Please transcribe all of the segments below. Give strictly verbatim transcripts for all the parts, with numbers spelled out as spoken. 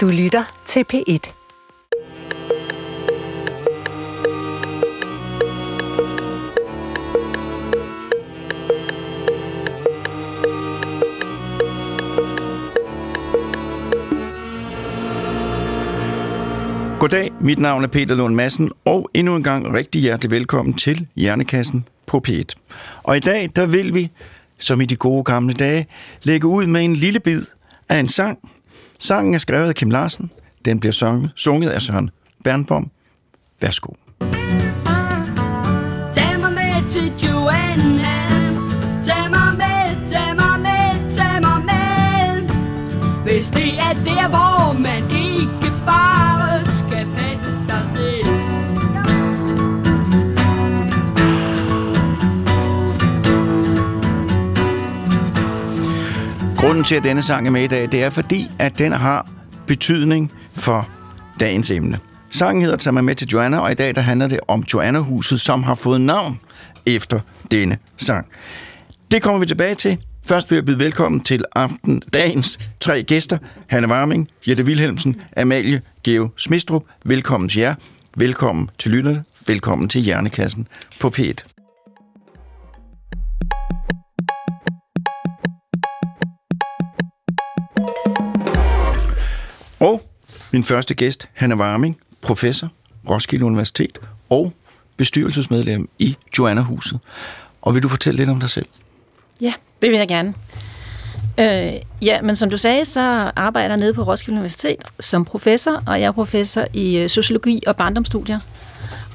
Du lytter til P et. Goddag, mit navn er Peter Lund Madsen, og endnu en gang rigtig hjertelig velkommen til Hjernekassen på P et. Og i dag, der vil vi, som i de gode gamle dage, lægge ud med en lille bid af en sang. Sangen er skrevet af Kim Larsen. Den bliver sunget, sunget af Søren Bernbom. Værsgo. Tag mig med til Joanna. Tag mig med, tag mig med, tag mig med. Hvis det er der, hvor man ikke bare skal passe sig selv. Grunden til, at denne sang er med i dag, det er fordi, at den har betydning for dagens emne. Sangen hedder Tag mig med til Joanna, og i dag der handler det om Joannahuset, som har fået navn efter denne sang. Det kommer vi tilbage til. Først vil jeg byde velkommen til aften dagens tre gæster. Hanne Warming, Jette Vilhelmsen, Amalie Georg Smistrup. Velkommen til jer. Velkommen til lytterne. Velkommen til Hjernekassen på P et. Og min første gæst, Hanne Warming, professor, Roskilde Universitet og bestyrelsesmedlem i Joannahuset. Og vil du fortælle lidt om dig selv? Ja, det vil jeg gerne. Øh, ja, men som du sagde, så arbejder jeg nede på Roskilde Universitet som professor, og jeg er professor i sociologi og barndomsstudier.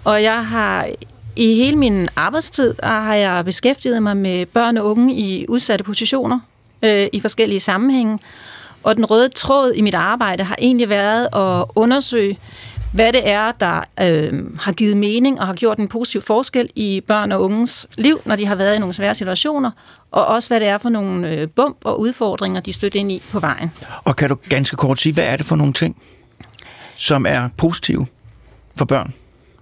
Og jeg har i hele min arbejdstid har jeg beskæftiget mig med børn og unge i udsatte positioner øh, i forskellige sammenhænge. Og den røde tråd i mit arbejde har egentlig været at undersøge, hvad det er, der øh, har givet mening og har gjort en positiv forskel i børn og unges liv, når de har været i nogle svære situationer, og også hvad det er for nogle øh, bump og udfordringer, de stødte ind i på vejen. Og kan du ganske kort sige, hvad er det for nogle ting, som er positive for børn?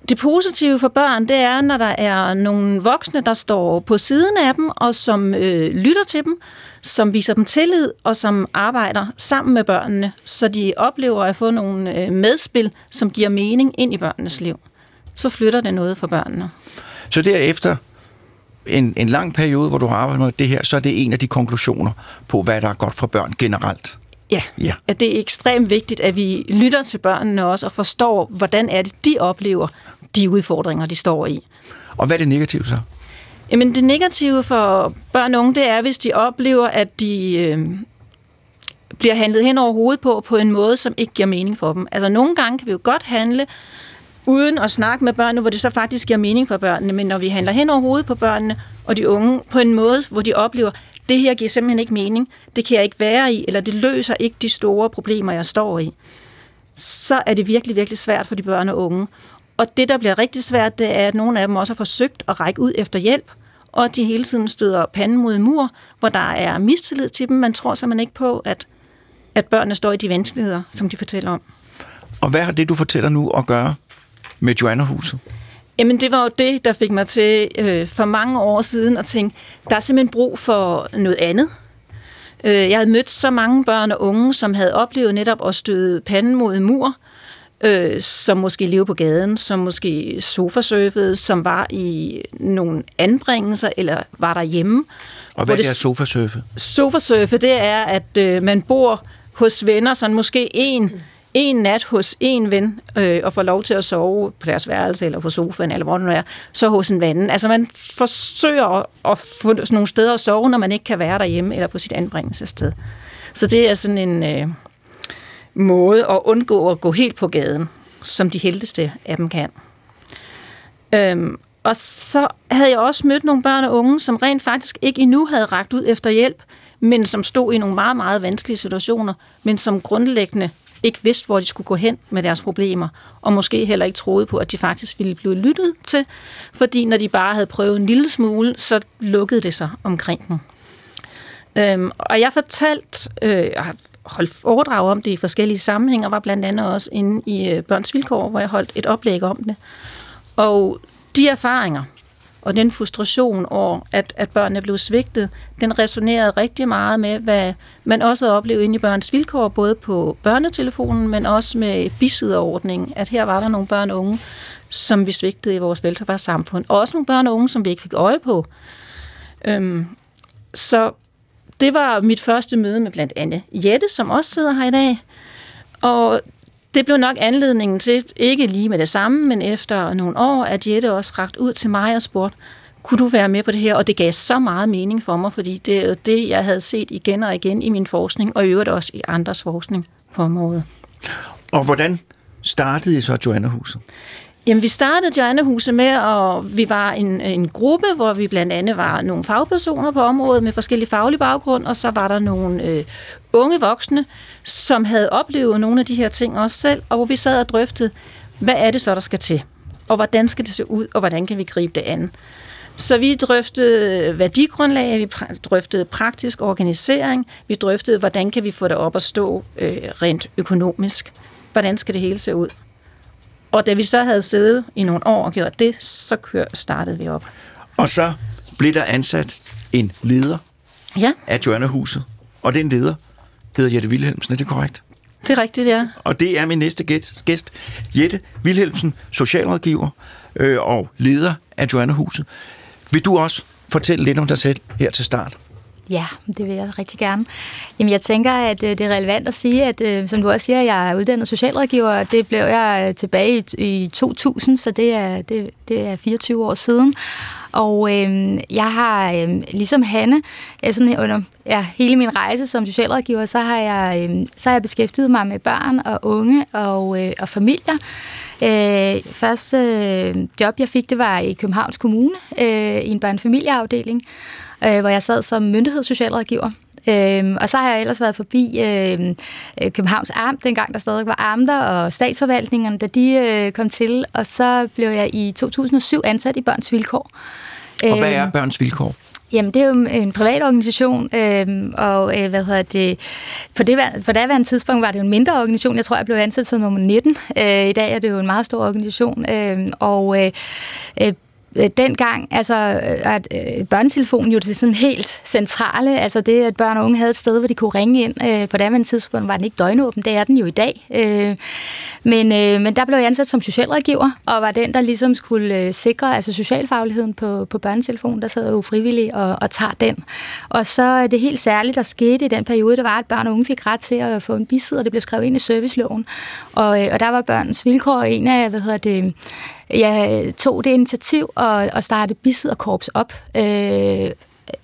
Det positive for børn, det er, når der er nogle voksne, der står på siden af dem, og som øh, lytter til dem, som viser dem tillid, og som arbejder sammen med børnene, så de oplever at få nogle øh, medspil, som giver mening ind i børnenes liv. Så flytter det noget for børnene. Så derefter en, en lang periode, hvor du har arbejdet med det her, så er det en af de konklusioner på, hvad der er godt for børn generelt. Ja, ja. At det er ekstremt vigtigt, at vi lytter til børnene også og forstår, hvordan er det, de oplever de udfordringer, de står i. Og hvad er det negative så? Jamen det negative for børn og unge, det er, hvis de oplever, at de øh, bliver handlet hen over hovedet på, på en måde, som ikke giver mening for dem. Altså nogle gange kan vi jo godt handle uden at snakke med børnene, hvor det så faktisk giver mening for børnene, men når vi handler hen over hovedet på børnene og de unge på en måde, hvor de oplever, det her giver simpelthen ikke mening, det kan jeg ikke være i, eller det løser ikke de store problemer, jeg står i, så er det virkelig, virkelig svært for de børn og unge. Og det, der bliver rigtig svært, det er, at nogle af dem også har forsøgt at række ud efter hjælp, og de hele tiden støder panden mod en mur, hvor der er mistillid til dem. Man tror simpelthen ikke på, at, at børnene står i de vanskeligheder, som de fortæller om. Og hvad har det, du fortæller nu at gøre med Joannahuset? Jamen, det var jo det, der fik mig til øh, for mange år siden at tænke, der er simpelthen brug for noget andet. Øh, jeg havde mødt så mange børn og unge, som havde oplevet netop at støde panden mod en mur, øh, som måske levede på gaden, som måske sofasurfede, som var i nogle anbringelser, eller var derhjemme. Og hvad det er sofasurfe? Sofasurfe, det er, at øh, man bor hos venner, sådan måske en... en nat hos en ven, øh, og får lov til at sove på deres værelse, eller på sofaen, eller hvor det nu er, så hos en ven. Altså man forsøger at, at få nogle steder at sove, når man ikke kan være derhjemme, eller på sit anbringelsessted. Så det er sådan en øh, måde at undgå at gå helt på gaden, som de heldigste af dem kan. Øhm, og så havde jeg også mødt nogle børn og unge, som rent faktisk ikke endnu havde rakt ud efter hjælp, men som stod i nogle meget, meget vanskelige situationer, men som grundlæggende ikke vidste, hvor de skulle gå hen med deres problemer, og måske heller ikke troede på, at de faktisk ville blive lyttet til, fordi når de bare havde prøvet en lille smule, så lukkede det sig omkring dem. Øhm, og jeg fortalte, øh, jeg har holdt foredrag om det i forskellige sammenhænger, var blandt andet også inde i Børns Vilkår, hvor jeg holdt et oplæg om det. Og de erfaringer, og den frustration over, at, at børnene blev svigtet, den resonerede rigtig meget med, hvad man også havde oplevet inde i Børns Vilkår, både på børnetelefonen, men også med bisidderordningen, at her var der nogle børn og unge, som vi svigtede i vores velfærdssamfund, og også nogle børn og unge, som vi ikke fik øje på. Øhm, så det var mit første møde med blandt andet Jette, som også sidder her i dag, og det blev nok anledningen til, ikke lige med det samme, men efter nogle år, at Jette også rakte ud til mig og spurgte, kunne du være med på det her? Og det gav så meget mening for mig, fordi det er det, jeg havde set igen og igen i min forskning, og i øvrigt også i andres forskning på området. Og hvordan startede I så Joannahuset? Jamen, vi startede Joannahuset med, og vi var en, en gruppe, hvor vi blandt andet var nogle fagpersoner på området med forskellige faglige baggrund, og så var der nogle øh, unge voksne, som havde oplevet nogle af de her ting også selv, og hvor vi sad og drøftede, hvad er det så, der skal til? Og hvordan skal det se ud, og hvordan kan vi gribe det an? Så vi drøftede værdigrundlag, vi drøftede praktisk organisering, vi drøftede, hvordan kan vi få det op at stå øh, rent økonomisk? Hvordan skal det hele se ud? Og da vi så havde siddet i nogle år og gjort det, så startede vi op. Og så blev der ansat en leder ja. af Joannahuset. Og den leder hedder Jette Vilhelmsen, er det korrekt? Det er rigtigt, ja. Og det er min næste gæst, Jette Vilhelmsen, socialrådgiver øh, og leder af Joannahuset. Vil du også fortælle lidt om dig selv her til start? Ja, det vil jeg rigtig gerne. Jamen, jeg tænker, at det er relevant at sige, at som du også siger, jeg er uddannet socialrådgiver, og det blev jeg tilbage i to tusind, så det er, det, det er fireogtyve år siden. Og øhm, jeg har, øhm, ligesom Hanne, sådan under ja, hele min rejse som socialrådgiver, så har jeg, øhm, så har jeg beskæftiget mig med børn og unge og, øh, og familier. Øh, første øh, job, jeg fik, det var i Københavns Kommune, øh, i en børnefamilieafdeling, Øh, hvor jeg sad som myndighedssocialrådgiver. Øhm, og så har jeg ellers været forbi øh, Københavns Amt, dengang der stadig var amter og statsforvaltningerne, da de øh, kom til. Og så blev jeg i to tusind og syv ansat i Børns Vilkår. Og hvad er Børns Vilkår? Jamen, det er jo en privat organisation, øh, og øh, hvad hedder det, på det på daværende tidspunkt var det jo en mindre organisation. Jeg tror, jeg blev ansat som nummer nitten. Øh, I dag er det jo en meget stor organisation, øh, og øh, dengang, altså, at børnetelefonen jo det sådan helt centrale, altså det, at børn og unge havde et sted, hvor de kunne ringe ind. På daværende tidspunkt var den ikke døgnåben, det er den jo i dag. Men, men der blev jeg ansat som socialrådgiver, og var den, der ligesom skulle sikre altså socialfagligheden på, på børnetelefonen, der sad jo frivillig og, og tager den. Og så det helt særligt, der skete i den periode, det var, at børn og unge fik ret til at få en bisidder, og det blev skrevet ind i serviceloven. Og, og der var Børns Vilkår en af, hvad hedder det, jeg tog det initiativ og, og startede bisidderkorps op. Øh,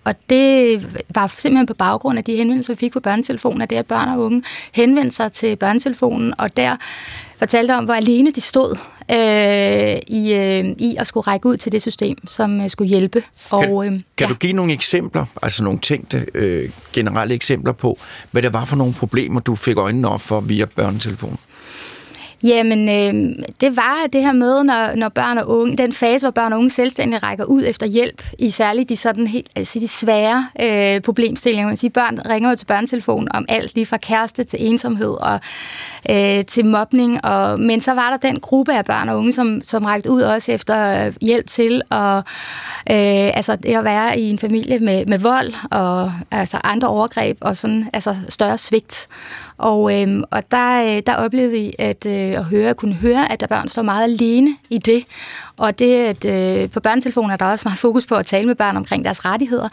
og det var simpelthen på baggrund af de henvendelser, vi fik på børnetelefonen, at det, at børn og unge henvendte sig til børnetelefonen, og der fortalte om, hvor alene de stod øh, i, øh, i at skulle række ud til det system, som øh, skulle hjælpe. Og, øh, kan kan ja. du give nogle eksempler, altså nogle tænkte øh, generelle eksempler på, hvad det var for nogle problemer, du fik øjnene op for via børnetelefonen? Jamen, øh, det var det her med, når, når børn og unge, den fase, hvor børn og unge selvstændigt rækker ud efter hjælp, i særligt de sådan helt altså de svære øh, problemstillinger. Man siger, børn ringer jo til børnetelefonen om alt, lige fra kæreste til ensomhed og øh, til mobning. Og, men så var der den gruppe af børn og unge, som, som rækte ud også efter hjælp til og, øh, altså det at være i en familie med, med vold og altså andre overgreb og sådan, altså større svigt. Og, øhm, og der, der oplevede vi at, øh, at høre, kunne høre, at der børn står meget alene i det. Og det, at øh, på børnetelefonen er der også meget fokus på at tale med børn omkring deres rettigheder.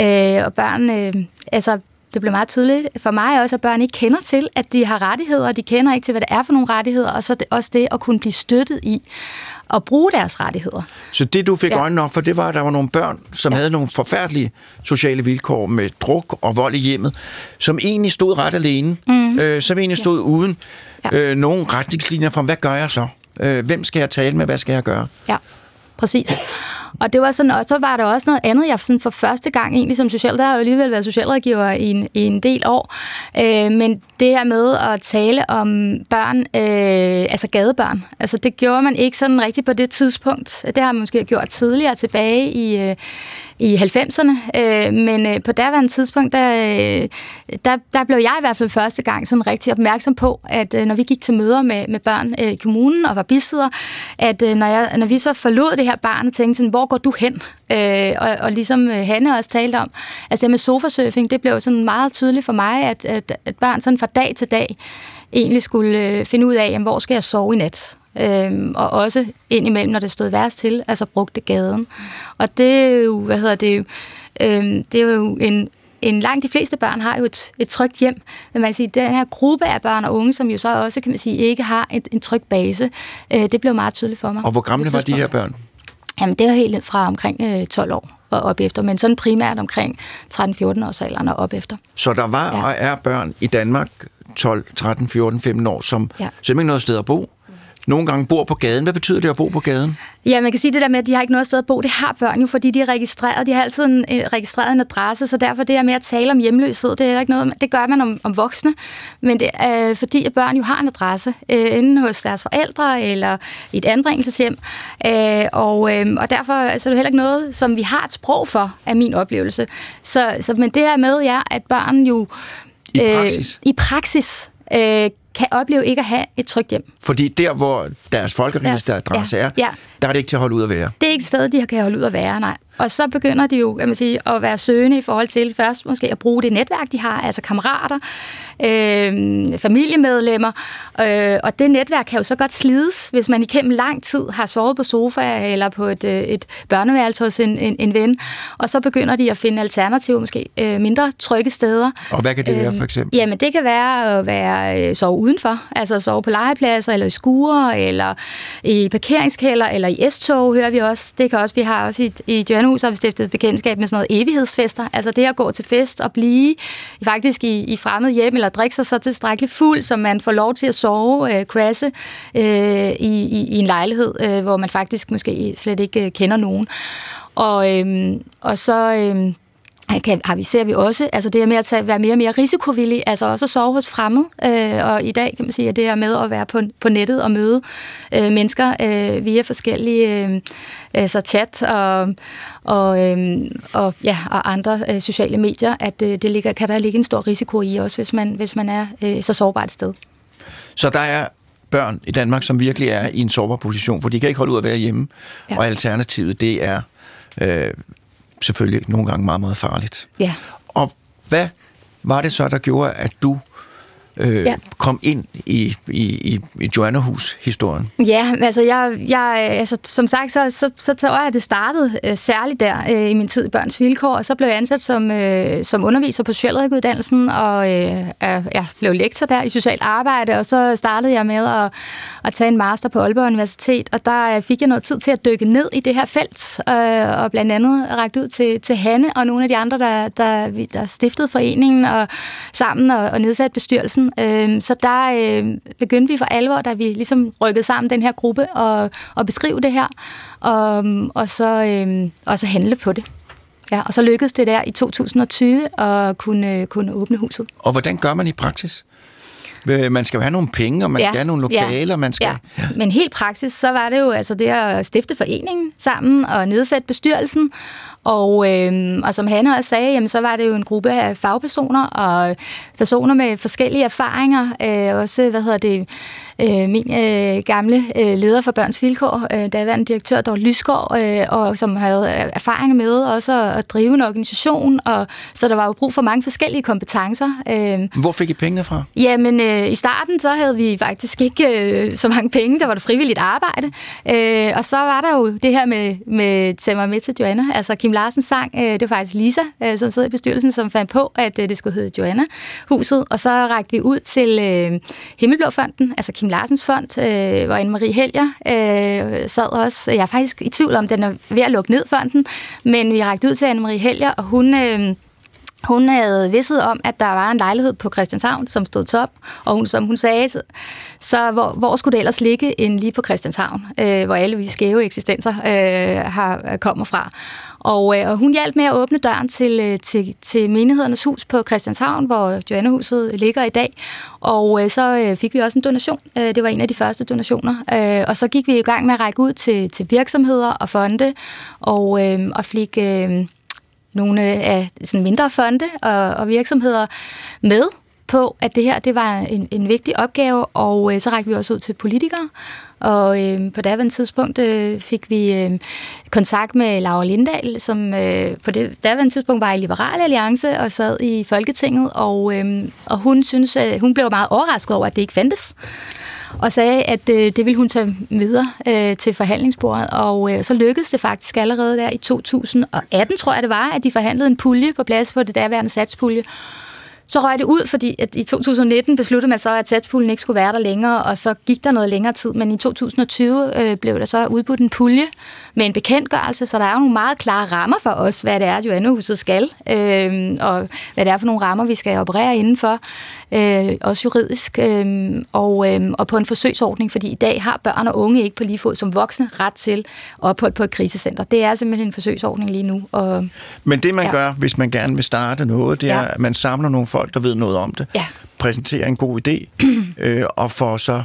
Øh, og børn, øh, altså, det blev meget tydeligt for mig også, at børn ikke kender til, at de har rettigheder, og de kender ikke til, hvad det er for nogle rettigheder, og så det, også det at kunne blive støttet i at bruge deres rettigheder. Så det, du fik ja. øjnene op for, det var, at der var nogle børn, som ja. havde nogle forfærdelige sociale vilkår med druk og vold i hjemmet, som egentlig stod ret alene, mm. øh, som egentlig stod ja. uden øh, nogen retningslinjer for, hvad gør jeg så? Øh, hvem skal jeg tale med? Hvad skal jeg gøre? Ja, præcis. Og det var sådan, og så var der også noget andet, jeg sådan for første gang egentlig som social, der har jo alligevel været socialrådgiver i en, i en del år, øh, men det her med at tale om børn, øh, altså gadebørn, altså det gjorde man ikke sådan rigtigt på det tidspunkt. Det har man måske gjort tidligere tilbage i, øh, i halvfemserne, øh, men øh, på derværende tidspunkt, der, øh, der, der blev jeg i hvert fald første gang sådan rigtig opmærksom på, at øh, når vi gik til møder med, med børn øh, i kommunen og var bisidder, at øh, når, jeg, når vi så forlod det her barn og tænkte sådan, hvor går du hen? Øh, og, og ligesom Hanne også talte om, altså det med sofasurfing, det blev sådan meget tydeligt for mig, at, at, at børn sådan fra dag til dag egentlig skulle øh, finde ud af, jamen, hvor skal jeg sove i nat? Øhm, og også indimellem, når det stod værst til, altså brugte gaden. Og det er jo, hvad hedder det, øhm, det er jo en, en langt de fleste børn har jo et, et trygt hjem, men man kan sige, den her gruppe af børn og unge, som jo så også, kan man sige, ikke har et, en tryg base, øh, det blev meget tydeligt for mig. Og hvor gamle var de her børn? Jamen, det var helt fra omkring øh, tolv år og op efter, men sådan primært omkring tretten-fjorten års alderen og op efter. Så der var ja. og er børn i Danmark, tolv, tretten, fjorten, femten år, som ja. simpelthen noget sted at bo? Nogle gange bor på gaden. Hvad betyder det at bo på gaden? Ja, man kan sige det der med, at de har ikke noget sted at bo. Det har børn jo, fordi de er registreret. De har altid en, øh, registreret en adresse, så derfor det der med at tale om hjemløshed, det er ikke noget, det gør man om, om voksne. Men det er øh, fordi, at børn jo har en adresse, øh, enten hos deres forældre eller et anbringelseshjem. Øh, og, øh, og derfor altså, er det heller ikke noget, som vi har et sprog for, er min oplevelse. Så, så, men det her med, ja, at børn jo øh, i praksis, i praksis øh, kan opleve ikke at have et trygt hjem. Fordi der, hvor deres folkeregisteradresse ja, ja. er, der er det ikke til at holde ud at være. Det er ikke et sted, de kan holde ud at være, nej. Og så begynder de jo kan man sige, at være søgende i forhold til først måske at bruge det netværk, de har, altså kammerater, øh, familiemedlemmer. Øh, og det netværk kan jo så godt slides, hvis man igennem lang tid har sovet på sofa eller på et, et børneværelse hos en, en, en ven. Og så begynder de at finde alternativer, måske øh, mindre trygge steder. Og hvad kan det være for eksempel? Øh, jamen det kan være at være, øh, sove udenfor, altså at sove på legepladser eller i skure eller i parkeringskælder eller i S-tog, hører vi også. Det kan også, vi har også i, i Joannahuset har vi stiftet bekendtskab med sådan noget evighedsfester. Altså det at gå til fest og blive faktisk i, i fremmed hjem, eller drikke sig så tilstrækkeligt fuld, som man får lov til at sove, øh, crashe øh, i, i, i en lejlighed, øh, hvor man faktisk måske slet ikke øh, kender nogen. Og, øh, og så... Øh, Kan, har vi, ser vi også, altså det her med at tage, være mere og mere risikovillig, altså også at sove hos fremmede, øh, og i dag kan man sige, at det her med at være på, på nettet og møde øh, mennesker øh, via forskellige øh, altså chat og, og, øh, og, ja, og andre øh, sociale medier, at øh, det ligger, kan der ligge en stor risiko i også, hvis man, hvis man er øh, så sårbart et sted. Så der er børn i Danmark, som virkelig er i en sårbar position, for de kan ikke holde ud at være hjemme, ja. og alternativet det er... Øh, selvfølgelig nogle gange meget, meget farligt. Ja. Og hvad var det så, der gjorde, at du øh, ja. kom ind i, i, i, i Joannahus-historien? Ja, altså, jeg, jeg, altså som sagt, så, så, så tror jeg, at det startede øh, særligt der øh, i min tid i Børns Vilkår, og så blev jeg ansat som, øh, som underviser på socialrådgiveruddannelsen, og øh, jeg blev lektor der i socialt arbejde, og så startede jeg med at, at tage en master på Aalborg Universitet, og der fik jeg noget tid til at dykke ned i det her felt, øh, og blandt andet rakte ud til, til Hanne og nogle af de andre, der, der, der stiftede foreningen og sammen og, og nedsatte bestyrelsen. Så der øh, begyndte vi for alvor, da vi ligesom rykkede sammen den her gruppe og, og beskrive det her, og, og, så, øh, og så handle på det. Ja, og så lykkedes det der i to tusind og tyve at kunne, kunne åbne huset. Og hvordan gør man i praksis? Man skal jo have nogle penge, og man ja, skal have nogle lokaler. Ja, man skal... ja. Ja. Men helt praksis, så var det jo altså det at stifte foreningen sammen og nedsætte bestyrelsen. Og, øh, og som Hanne også sagde, jamen, så var det jo en gruppe af fagpersoner og personer med forskellige erfaringer. Øh, også, hvad hedder det, øh, min øh, gamle øh, leder for Børns Vilkår, øh, daværende direktør Dorte Lysgaard, øh, og som havde erfaringer med også at, at drive en organisation. Og, så der var jo brug for mange forskellige kompetencer. Øh. Hvor fik I pengene fra? Jamen, øh, i starten så havde vi faktisk ikke øh, så mange penge. Der var det frivilligt arbejde. Øh, og så var der jo det her med, med Tag mig med til Joanna, altså Kim Larsen sang, det var faktisk Lisa, som sidder i bestyrelsen, som fandt på, at det skulle hedde Joannahuset, og så rakte vi ud til Himmelblåfonden, altså Kim Larsens fond, hvor Anne-Marie Hellyer sad også. Jeg er faktisk i tvivl om, den er ved at lukke ned fonden, men vi rakte ud til Anne-Marie Hellyer, og hun... Hun havde vidset om, at der var en lejlighed på Christianshavn, som stod top, og hun, som hun sagde, så hvor, hvor skulle det ellers ligge end lige på Christianshavn, øh, hvor alle vi skæve eksistenser øh, har, kommer fra. Og, øh, og hun hjalp med at åbne døren til, til, til menighedernes hus på Christianshavn, hvor Joannahuset ligger i dag, og øh, så øh, fik vi også en donation. Øh, det var en af de første donationer, øh, og så gik vi i gang med at række ud til, til virksomheder og fonde, og, øh, og fik... Øh, nogle af sådan mindre fonde og, og virksomheder med på, at det her det var en, en vigtig opgave, og øh, så rækte vi også ud til politikere, og øh, på daværende tidspunkt øh, fik vi øh, kontakt med Laura Lindahl, som øh, på det daværende tidspunkt var i Liberal Alliance og sad i Folketinget, og, øh, og hun synes, at hun blev meget overrasket over, at det ikke fandtes, og sagde, at øh, det ville hun tage videre øh, til forhandlingsbordet, og øh, så lykkedes det faktisk allerede der i to tusind og atten, tror jeg det var, at de forhandlede en pulje på plads på det daværende satspulje. Så røg det ud, fordi at i to tusind og nitten besluttede man så, at satspuljen ikke skulle være der længere, og så gik der noget længere tid. Men i to tusind og tyve øh, blev der så udbudt en pulje med en bekendtgørelse, så der er jo nogle meget klare rammer for os, hvad det er, Joannahuset skal, øh, og hvad det er for nogle rammer, vi skal operere indenfor, øh, også juridisk, øh, og, øh, og på en forsøgsordning, fordi i dag har børn og unge ikke på lige fod som voksne ret til ophold på et krisecenter. Det er simpelthen en forsøgsordning lige nu. Og, Men det, man ja. gør, hvis man gerne vil starte noget, det er, ja. at man samler nogle folk, der ved noget om det, ja. præsenterer en god idé, øh, og får så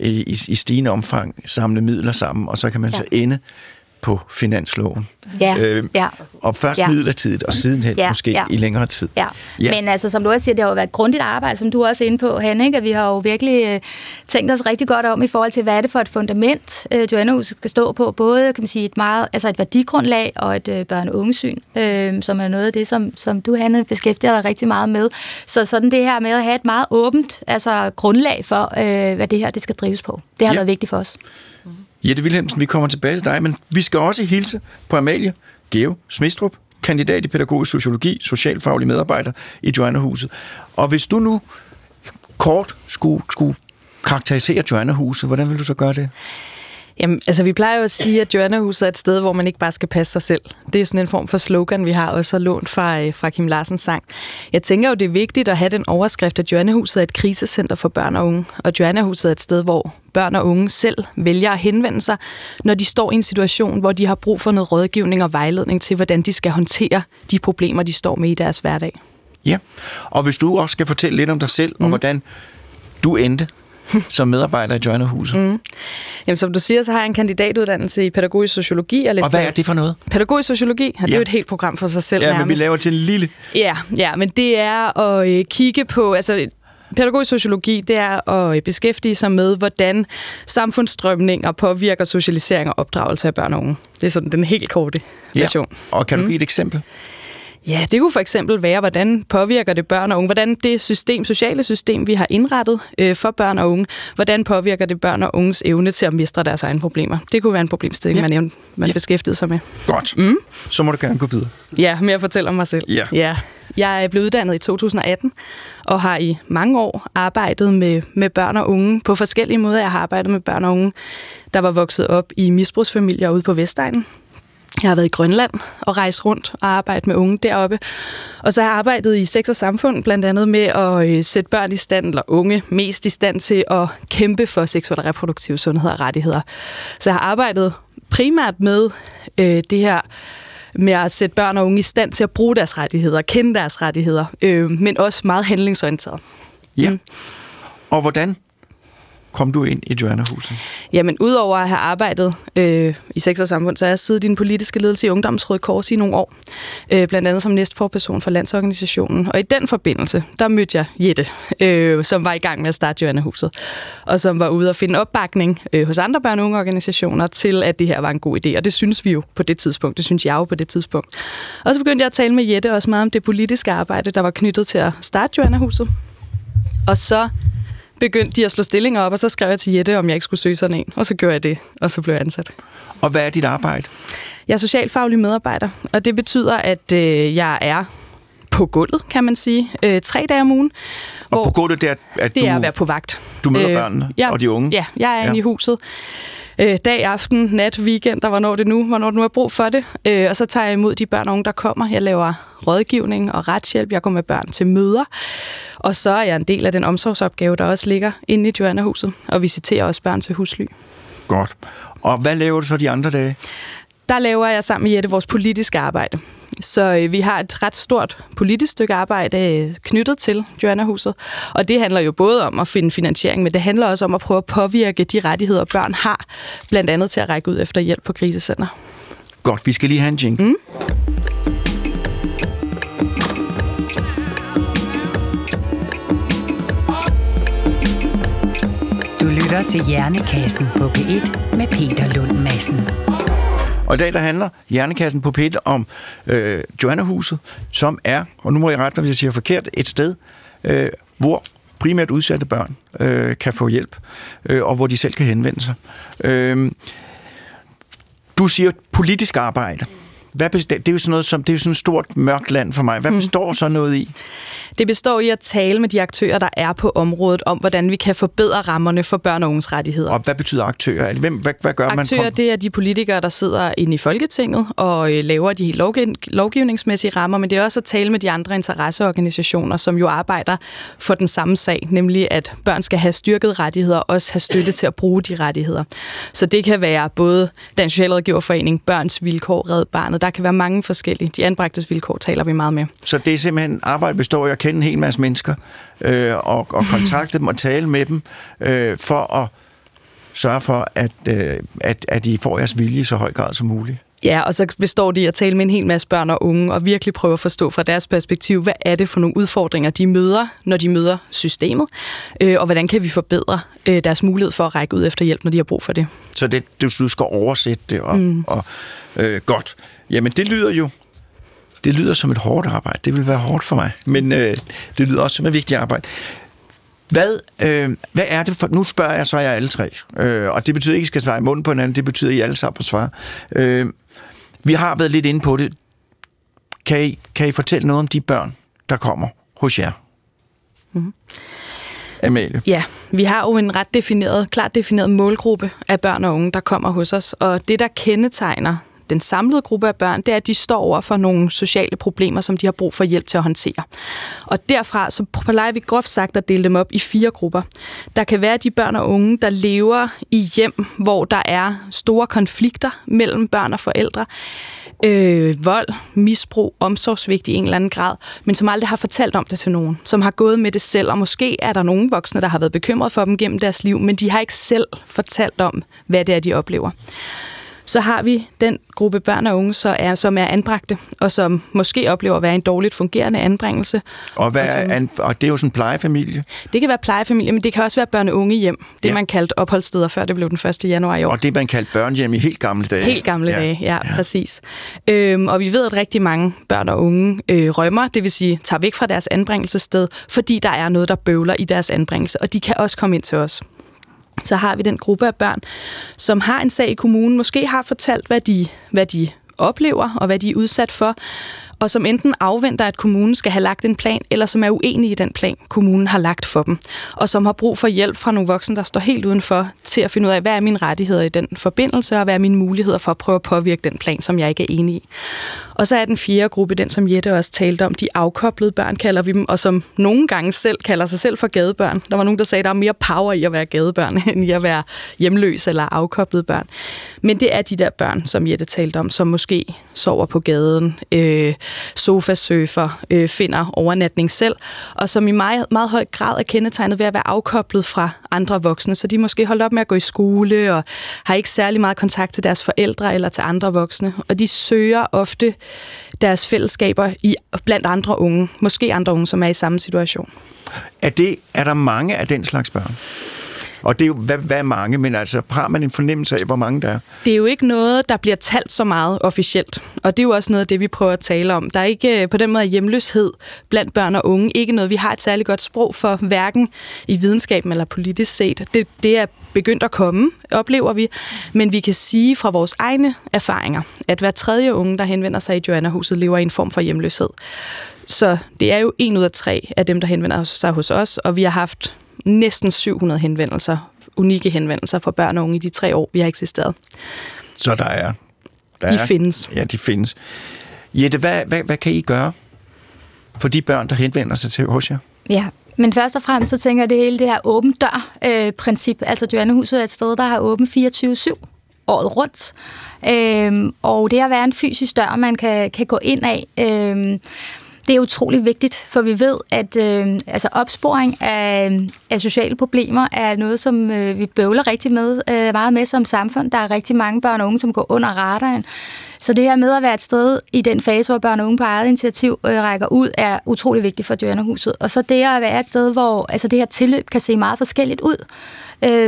øh, i, i stigende omfang samle midler sammen, og så kan man ja. så ende på finansloven. Ja, øh, ja. Og først ja. midlertidigt, og sidenhen ja, måske ja. i længere tid. Ja. Ja. Men altså, som Laura siger, det har jo været et grundigt arbejde, som du også er inde på, Hanne, ikke? At vi har jo virkelig øh, tænkt os rigtig godt om i forhold til, hvad er det for et fundament, øh, Joannahuset skal stå på, både kan man sige, et, meget, altså et værdigrundlag og et øh, børne- og ungesyn, øh, som er noget af det, som, som du, Hanne, beskæftiger dig rigtig meget med. Så sådan det her med at have et meget åbent altså, grundlag for, øh, hvad det her det skal drives på. Det har ja. været vigtigt for os. Jette Vilhelmsen, vi kommer tilbage til dig, men vi skal også hilse på Amalie Georg Smistrup, kandidat i pædagogisk sociologi, socialfaglig medarbejder i Joannahuset. Og hvis du nu kort skulle, skulle karakterisere Joannahuset, hvordan vil du så gøre det? Jamen, altså vi plejer jo at sige, at Joannahuset er et sted, hvor man ikke bare skal passe sig selv. Det er sådan en form for slogan, vi har også lånt fra, fra Kim Larsens sang. Jeg tænker jo, det er vigtigt at have den overskrift, at Joannahuset er et krisecenter for børn og unge. Og Joannahuset er et sted, hvor børn og unge selv vælger at henvende sig, når de står i en situation, hvor de har brug for noget rådgivning og vejledning til, hvordan de skal håndtere de problemer, de står med i deres hverdag. Ja, og hvis du også skal fortælle lidt om dig selv, mm. og hvordan du endte som medarbejder i Joannahuset. Mm. Jamen, som du siger, så har jeg en kandidatuddannelse i pædagogisk sociologi. Og, lidt og hvad er det for noget? Pædagogisk sociologi, ja, det er jo et helt program for sig selv. Ja, nærmest. Men vi laver til en lille... Ja, ja, men det er at øh, kigge på... Altså, pædagogisk sociologi, det er at beskæftige sig med, hvordan samfundsstrømninger påvirker socialisering og opdragelse af børn og unge. Det er sådan den helt korte version. Ja. Og kan du give mm. et eksempel? Ja, det kunne for eksempel være, hvordan påvirker det børn og unge, hvordan det system, sociale system, vi har indrettet øh, for børn og unge, hvordan påvirker det børn og unges evne til at mestre deres egne problemer. Det kunne være en problemstilling, ja. man, man ja. beskæftigede sig med. Godt. Mm. Så må du gerne gå videre. Ja, mere fortæl om mig selv. Ja. ja. Jeg blev uddannet i to tusind og atten og har i mange år arbejdet med, med børn og unge på forskellige måder. Jeg har arbejdet med børn og unge, der var vokset op i misbrugsfamilier ude på Vestegnen. Jeg har været i Grønland og rejst rundt og arbejdet med unge deroppe. Og så har jeg arbejdet i Sex og Samfund, blandt andet med at sætte børn i stand, eller unge mest i stand til at kæmpe for seksuel og reproduktiv sundhed og rettigheder. Så jeg har arbejdet primært med øh, det her med at sætte børn og unge i stand til at bruge deres rettigheder, kende deres rettigheder, øh, men også meget handlingsorienteret. Ja, mm. og hvordan kom du ind i Joannahuset? Jamen, udover at have arbejdet øh, i Sex og Samfund, så har jeg siddet i den politiske ledelse i Ungdommens Røde Kors i nogle år. Øh, blandt andet som næstforperson for landsorganisationen. Og i den forbindelse, der mødte jeg Jette, øh, som var i gang med at starte Joannahuset. Og som var ude at finde opbakning øh, hos andre børn- og ungeorganisationer til, at det her var en god idé. Og det synes vi jo på det tidspunkt. Det synes jeg jo på det tidspunkt. Og så begyndte jeg at tale med Jette også meget om det politiske arbejde, der var knyttet til at starte Joannahuset. Og så begyndte de at slå stillinger op, og så skrev jeg til Jette, om jeg ikke skulle søge sådan en. Og så gjorde jeg det, og så blev jeg ansat. Og hvad er dit arbejde? Jeg er socialfaglig medarbejder, og det betyder, at øh, jeg er på gulvet, kan man sige, øh, tre dage om ugen. Og hvor på gulvet, det er, at det du, er at være på vagt. Du møder øh, børnene jeg, og de unge? Ja, jeg er ja. inde i huset. Øh, dag, aften, nat, weekend, og hvornår det nu, hvornår det nu er brug for det. Øh, og så tager jeg imod de børn og unge, der kommer. Jeg laver rådgivning og retshjælp. Jeg går med børn til møder. Og så er jeg en del af den omsorgsopgave, der også ligger inde i Joannahuset, og visiterer også børn til husly. Godt. Og hvad laver du så de andre dage? Der laver jeg sammen med Jette vores politiske arbejde. Så vi har et ret stort politisk stykke arbejde knyttet til Joannahuset. Og det handler jo både om at finde finansiering, men det handler også om at prøve at påvirke de rettigheder, børn har, blandt andet til at række ud efter hjælp på krisecenter. Godt, vi skal lige have en jingle. Mm. lytter til Hjernekassen på P et med Peter Lund Madsen. Og i dag, der handler Hjernekassen på P et om øh, Joannahuset, som er, og nu må jeg rette mig, hvis jeg siger forkert, et sted, øh, hvor primært udsatte børn øh, kan få hjælp, øh, og hvor de selv kan henvende sig. Øh, du siger politisk arbejde. Hvad består, det er jo sådan noget som, det er jo sådan et stort mørkt land for mig. Hvad består mm. så noget i? Det består i at tale med de aktører, der er på området, om hvordan vi kan forbedre rammerne for børn og unges rettigheder. Og hvad betyder aktører? Hvem, hvad, hvad gør aktører, man? Aktører, det er de politikere, der sidder inde i Folketinget og laver de lovgivningsmæssige rammer, men det er også at tale med de andre interesseorganisationer, som jo arbejder for den samme sag, nemlig at børn skal have styrket rettigheder og også have støtte til at bruge de rettigheder. Så det kan være både Dansk Socialrådgiverforening, Børns Vilkår, Red Barnet. Der kan være mange forskellige. De anbragtes vilkår taler vi meget med. Så det er simpelthen, arbejdet består i at kende en hel masse mennesker, øh, og, og kontakte dem og tale med dem, øh, for at sørge for, at, øh, at, at de får jeres vilje i så høj grad som muligt. Ja, og så består de at tale med en hel masse børn og unge, og virkelig prøve at forstå fra deres perspektiv, hvad er det for nogle udfordringer, de møder, når de møder systemet, øh, og hvordan kan vi forbedre øh, deres mulighed for at række ud efter hjælp, når de har brug for det. Så det, du skal oversætte det, og, mm. og øh, godt. Jamen, det lyder jo det lyder som et hårdt arbejde. Det vil være hårdt for mig, men øh, det lyder også som et vigtigt arbejde. Hvad, øh, hvad er det for... Nu spørger jeg så jer alle tre, øh, og det betyder ikke, at I skal svare i munden på hinanden, det betyder, at I alle sammen at svare. Øh, vi har været lidt inde på det. Kan I, kan I fortælle noget om de børn, der kommer hos jer? Mm-hmm. Amalie. Ja, vi har jo en ret defineret, klart defineret målgruppe af børn og unge, der kommer hos os, og det, der kendetegner den samlede gruppe af børn, det er, at de står over for nogle sociale problemer, som de har brug for hjælp til at håndtere. Og derfra, så plejer vi groft sagt at dele dem op i fire grupper. Der kan være de børn og unge, der lever i hjem, hvor der er store konflikter mellem børn og forældre. Øh, vold, misbrug, omsorgssvigt i en eller anden grad, men som aldrig har fortalt om det til nogen, som har gået med det selv, og måske er der nogle voksne, der har været bekymret for dem gennem deres liv, men de har ikke selv fortalt om, hvad det er, de oplever. Så har vi den gruppe børn og unge, så er, som er anbragte, og som måske oplever at være en dårligt fungerende anbringelse. Og, hvad og, som, er an, og det er jo sådan en plejefamilie? Det kan være plejefamilie, men det kan også være børn og unge hjem. Det, ja. Man kaldte opholdssteder, før det blev den første januar i år. Og det, man kaldte børnehjem i helt gamle dage. Helt gamle ja. dage, ja, ja. præcis. Øhm, og vi ved, at rigtig mange børn og unge øh, rømmer, det vil sige, tager væk fra deres anbringelsessted, fordi der er noget, der bøvler i deres anbringelse, og de kan også komme ind til os. Så har vi den gruppe af børn, som har en sag i kommunen, måske har fortalt, hvad de, hvad de oplever og hvad de er udsat for, og som enten afventer, at kommunen skal have lagt en plan, eller som er uenige i den plan, kommunen har lagt for dem, og som har brug for hjælp fra nogle voksne, der står helt udenfor, til at finde ud af, hvad er mine rettigheder i den forbindelse, og hvad er mine muligheder for at prøve at påvirke den plan, som jeg ikke er enig i. Og så er den fjerde gruppe, den som Jette også talte om, de afkoblede børn, kalder vi dem, og som nogle gange selv kalder sig selv for gadebørn. Der var nogen, der sagde, at der er mere power i at være gadebørn, end i at være hjemløs eller afkoblede børn. Men det er de der børn, som Jette talte om, som måske sover på gaden, øh, sofasurfer, øh, finder overnatning selv, og som i meget, meget høj grad er kendetegnet ved at være afkoblet fra andre voksne, så de måske holder op med at gå i skole og har ikke særlig meget kontakt til deres forældre eller til andre voksne, og de søger ofte deres fællesskaber i, blandt andre unge, måske andre unge, som er i samme situation. Er, det, er der mange af den slags børn? Og det er jo, hvad, hvad er mange, men altså, har man en fornemmelse af, hvor mange der er? Det er jo ikke noget, der bliver talt så meget officielt, og det er jo også noget af det, vi prøver at tale om. Der er ikke på den måde hjemløshed blandt børn og unge, ikke noget, vi har et særligt godt sprog for, hverken i videnskaben eller politisk set. Det, det er begyndt at komme, oplever vi, men vi kan sige fra vores egne erfaringer, at hver tredje unge, der henvender sig i Joannahuset, lever i en form for hjemløshed. Så det er jo en ud af tre af dem, der henvender sig hos os, og vi har haft næsten syv hundrede henvendelser, unikke henvendelser fra børn og unge i de tre år, vi har eksisteret. Så der er... Der de er, findes. Ja, de findes. Jette, hvad, hvad, hvad kan I gøre for de børn, der henvender sig til hos jer? Ja, men først og fremmest så tænker jeg, det hele det her åben dør-princip. Øh, altså Joannahuset er et sted, der har åben fireogtyve syv året rundt. Øhm, og det at være en fysisk dør, man kan, kan gå ind af... Øhm, Det er utrolig vigtigt, for vi ved, at øh, altså opsporing af, af sociale problemer er noget, som øh, vi bøvler rigtig med, øh, meget med som samfund. Der er rigtig mange børn og unge, som går under radaren. Så det her med at være et sted i den fase, hvor børn og unge på eget initiativ øh, rækker ud, er utrolig vigtigt for Joannahuset. Og så det at være et sted, hvor altså det her tilløb kan se meget forskelligt ud.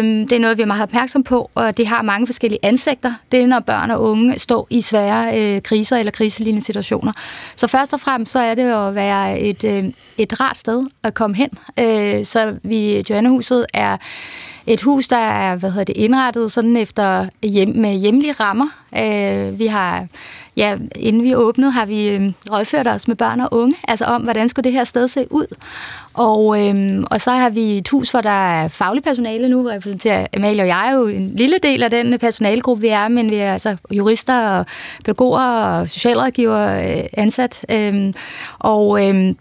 Det er noget, vi er meget opmærksom på, og det har mange forskellige ansigter. Det er, når børn og unge står i svære øh, kriser eller kriselignende situationer. Så først og fremmest så er det at være et, øh, et rart sted at komme hen. Øh, så vi, Joannahuset er et hus, der er hvad hedder det, indrettet sådan efter hjem, med hjemlige rammer. Øh, vi har... Ja, inden vi åbnede, har vi øh, rådført os med børn og unge, altså om, hvordan skulle det her sted se ud. Og, øh, og så har vi et hus, hvor der er faglig personale nu, repræsenterer Amalie og jeg jo en lille del af den personalegruppe, vi er, men vi er altså jurister og pædagoger og socialrådgiver øh, ansat. Øh, og... Øh,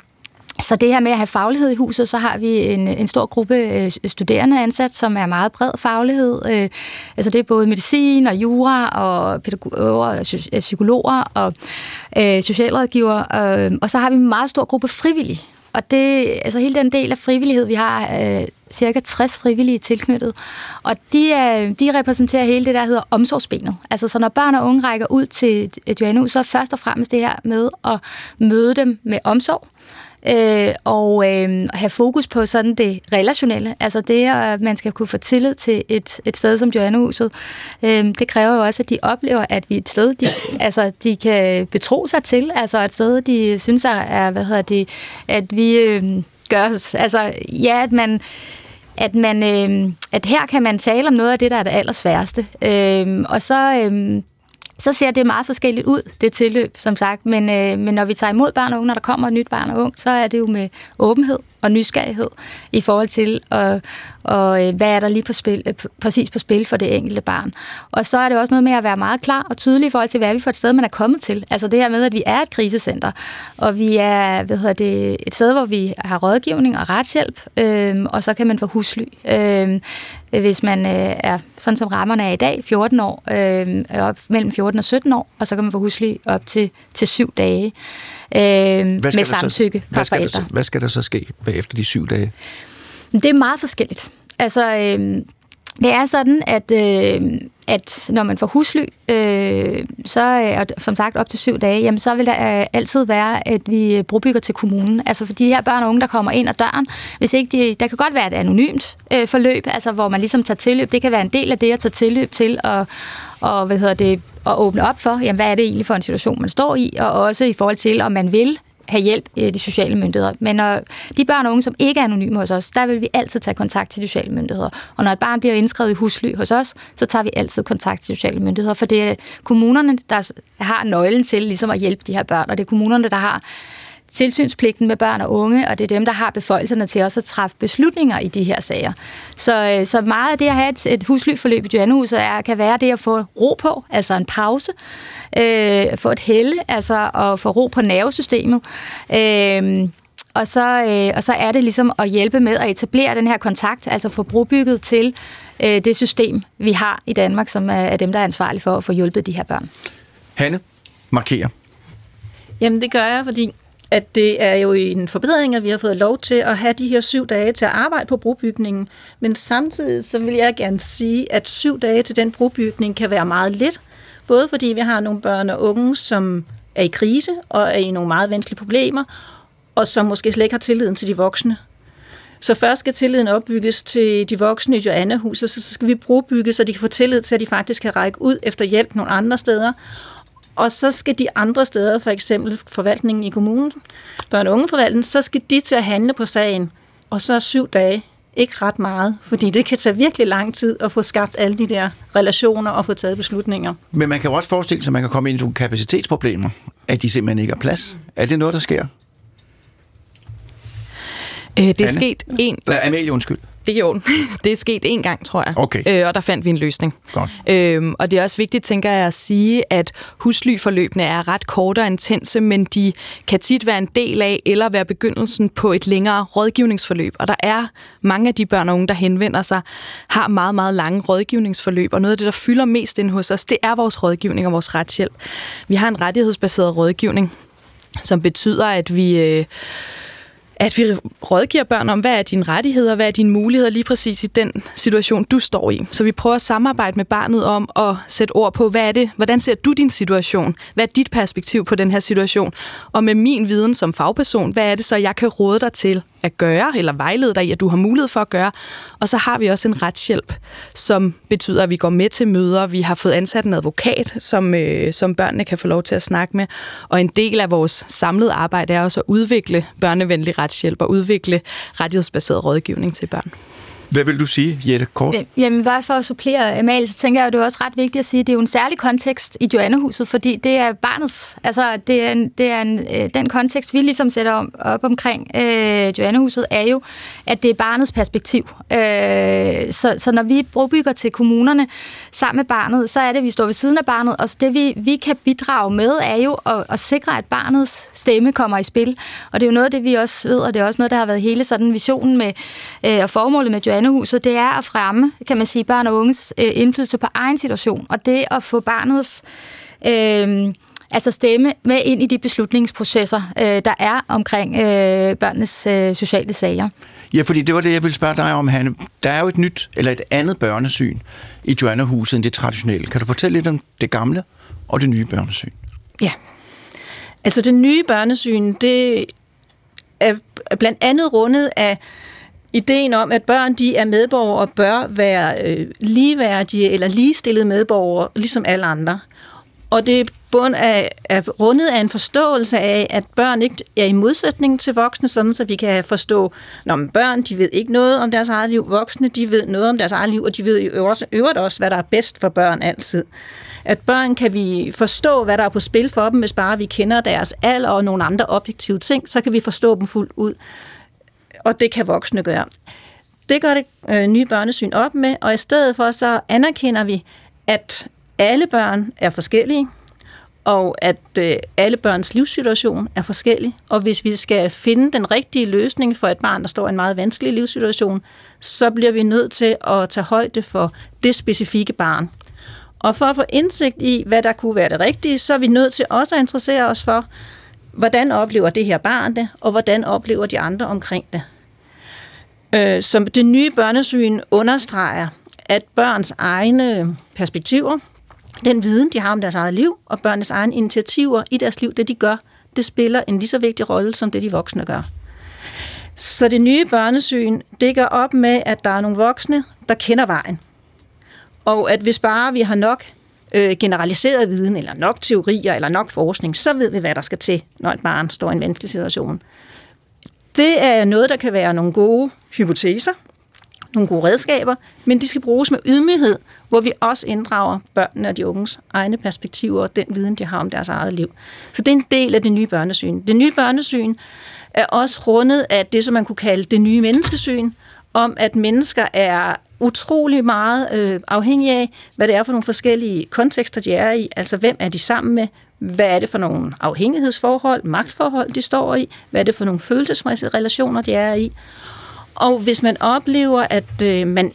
Så det her med at have faglighed i huset, så har vi en, en stor gruppe studerende ansat, som er meget bred faglighed. Altså det er både medicin og jura og pædagoger og psykologer og øh, socialrådgiver. Og, og så har vi en meget stor gruppe frivillige. Og det, altså hele den del af frivillighed, vi har øh, cirka tres frivillige tilknyttet, og de, øh, de repræsenterer hele det, der hedder omsorgsbenet. Altså så når børn og unge rækker ud til Joannahuset, så er først og fremmest det her med at møde dem med omsorg. Øh, og øh, have fokus på sådan det relationelle. Altså det, at man skal kunne få tillid til et, et sted som Joannahuset, øh, det kræver jo også, at de oplever, at vi er et sted, de, altså, de kan betro sig til. Altså et sted, de synes er, hvad hedder det, at vi øh, gør os. Altså ja, at man... At, man øh, at her kan man tale om noget af det, der er det allersværeste. Øh, og så... Øh, Så ser det meget forskelligt ud, det tilløb, som sagt. Men, øh, men når vi tager imod børn og unge, når der kommer et nyt barn og unge, så er det jo med åbenhed og nysgerrighed i forhold til, og, og, hvad er der lige på spil, præcis på spil for det enkelte barn. Og så er det også noget med at være meget klar og tydelig i forhold til, hvad er vi for et sted, man er kommet til. Altså det her med, at vi er et krisecenter, og vi er hvad hedder det, et sted, hvor vi har rådgivning og retshjælp, øh, og så kan man få husly. Øh, hvis man øh, er, sådan som rammerne er i dag, fjorten år, øh, op, mellem fjorten og sytten år, og så kan man få husly op til, til syv dage øh, med samtykke så, fra hvad forældre. Så, hvad skal der så ske efter de syv dage? Det er meget forskelligt. Altså, øh, det er sådan, at, øh, at når man får husly, øh, så øh, som sagt op til syv dage, jamen, så vil der øh, altid være, at vi brobygger til kommunen. Altså for de her børn og unge, der kommer ind ad døren, hvis ikke de, der kan godt være et anonymt øh, forløb, altså hvor man ligesom tager tilløb. Det kan være en del af det at tage tilløb til og, og hvad hedder det, at åbne op for, jamen, hvad er det egentlig for en situation, man står i, og også i forhold til, om man vil have hjælp i de sociale myndigheder. Men når de børn og unge, som ikke er anonyme hos os, der vil vi altid tage kontakt til de sociale myndigheder. Og når et barn bliver indskrevet i husly hos os, så tager vi altid kontakt til de sociale myndigheder, for det er kommunerne, der har nøglen til ligesom at hjælpe de her børn, og det er kommunerne, der har tilsynspligten med børn og unge, og det er dem, der har beføjelserne til også at træffe beslutninger i de her sager. Så, så meget af det at have et, et huslyforløb i Joannahuset er, kan være det at få ro på, altså en pause, øh, få et helle, altså at få ro på nervesystemet, øh, og, så, øh, og så er det ligesom at hjælpe med at etablere den her kontakt, altså få brobygget til øh, det system, vi har i Danmark, som er, er dem, der er ansvarlige for at få hjulpet de her børn. Hanne, markerer. Jamen det gør jeg, fordi at det er jo en forbedring, at vi har fået lov til at have de her syv dage til at arbejde på brobygningen. Men samtidig så vil jeg gerne sige, at syv dage til den brobygning kan være meget lidt. Både fordi vi har nogle børn og unge, som er i krise og er i nogle meget vanskelige problemer, og som måske slet ikke har tilliden til de voksne. Så først skal tilliden opbygges til de voksne i Joannahuset, så skal vi brobygge, så de kan få tillid til, at de faktisk kan række ud efter hjælp nogle andre steder. Og så skal de andre steder, for eksempel forvaltningen i kommunen, børn- og ungeforvaltningen, så skal de til at handle på sagen. Og så er syv dage ikke ret meget, fordi det kan tage virkelig lang tid at få skabt alle de der relationer og få taget beslutninger. Men man kan jo også forestille sig, at man kan komme ind i nogle kapacitetsproblemer, at de simpelthen ikke har plads. Er det noget, der sker? Øh, det er Anne? sket en... Amalie, undskyld. Det er, det er sket en gang, tror jeg, okay. øh, og der fandt vi en løsning. Øhm, og det er også vigtigt, tænker jeg, at sige, at huslyforløbene er ret korte og intense, men de kan tit være en del af eller være begyndelsen på et længere rådgivningsforløb. Og der er mange af de børn og unge, der henvender sig, har meget, meget lange rådgivningsforløb, og noget af det, der fylder mest ind hos os, det er vores rådgivning og vores retshjælp. Vi har en rettighedsbaseret rådgivning, som betyder, at vi... Øh, at vi rådgiver børn om, hvad er dine rettigheder, hvad er dine muligheder lige præcis i den situation, du står i. Så vi prøver at samarbejde med barnet om at sætte ord på, hvad er det, hvordan ser du din situation? Hvad er dit perspektiv på den her situation? Og med min viden som fagperson, hvad er det så, jeg kan råde dig til at gøre, eller vejlede dig i, at du har mulighed for at gøre? Og så har vi også en retshjælp, som betyder, at vi går med til møder. Vi har fået ansat en advokat, som, øh, som børnene kan få lov til at snakke med. Og en del af vores samlede arbejde er også at udvikle børnevenlig retshjælp og udvikle rettighedsbaseret rådgivning til børn. Hvad vil du sige, Jette, kort? Jamen, bare for at supplere Amalie, så tænker jeg, at det er også ret vigtigt at sige, at det er jo en særlig kontekst i Joannahuset, fordi det er barnets, altså det er, en, det er en, den kontekst, vi ligesom sætter om, op omkring øh, Joannahuset, er jo, at det er barnets perspektiv. Øh, så, så når vi brobygger til kommunerne sammen med barnet, så er det, at vi står ved siden af barnet, og det vi, vi kan bidrage med, er jo at, at sikre, at barnets stemme kommer i spil. Og det er jo noget af det, vi også ved, og det er også noget, der har været hele sådan visionen med, øh, og formålet med Joannahuset, det er at fremme, kan man sige, børn og unges øh, indflydelse på egen situation, og det at få barnets øh, altså stemme med ind i de beslutningsprocesser, øh, der er omkring øh, børnenes øh, sociale sager. Ja, fordi det var det, jeg ville spørge dig om, Hanne. Der er jo et nyt, eller et andet børnesyn i Joannahuset end det traditionelle. Kan du fortælle lidt om det gamle og det nye børnesyn? Ja, altså det nye børnesyn, det er blandt andet rundet af ideen om, at børn de er medborgere og bør være øh, ligeværdige eller ligestillede medborgere, ligesom alle andre. Og det er, bund af, er rundet af en forståelse af, at børn ikke er i modsætning til voksne, sådan så vi kan forstå, at børn de ved ikke noget om deres eget liv, voksne de ved noget om deres eget liv, og de ved i øvrigt også, hvad der er bedst for børn altid. At børn kan vi forstå, hvad der er på spil for dem, hvis bare vi kender deres alder og nogle andre objektive ting, så kan vi forstå dem fuldt ud. Og det kan voksne gøre. Det gør det øh, nye børnesyn op med, og i stedet for så anerkender vi, at alle børn er forskellige, og at øh, alle børns livssituation er forskellig. Og hvis vi skal finde den rigtige løsning for et barn, der står i en meget vanskelig livssituation, så bliver vi nødt til at tage højde for det specifikke barn. Og for at få indsigt i, hvad der kunne være det rigtige, så er vi nødt til også at interessere os for, hvordan oplever det her barn det, og hvordan oplever de andre omkring det. Så det nye børnesyn understreger, at børns egne perspektiver, den viden, de har om deres eget liv, og børnenes egne initiativer i deres liv, det de gør, det spiller en lige så vigtig rolle, som det de voksne gør. Så det nye børnesyn, det gør op med, at der er nogle voksne, der kender vejen. Og at hvis bare vi har nok generaliseret viden, eller nok teorier, eller nok forskning, så ved vi, hvad der skal til, når et barn står i en vanskelig situation. Det er noget, der kan være nogle gode hypoteser, nogle gode redskaber, men de skal bruges med ydmyghed, hvor vi også inddrager børnene og de unges egne perspektiver og den viden, de har om deres eget liv. Så det er en del af det nye børnesyn. Det nye børnesyn er også rundet af det, som man kunne kalde det nye menneskesyn, om at mennesker er utrolig meget øh, afhængige af, hvad det er for nogle forskellige kontekster, de er i. Altså, hvem er de sammen med? Hvad er det for nogle afhængighedsforhold, magtforhold, de står i? Hvad er det for nogle følelsesmæssige relationer, de er i? Og hvis man oplever, at øh, man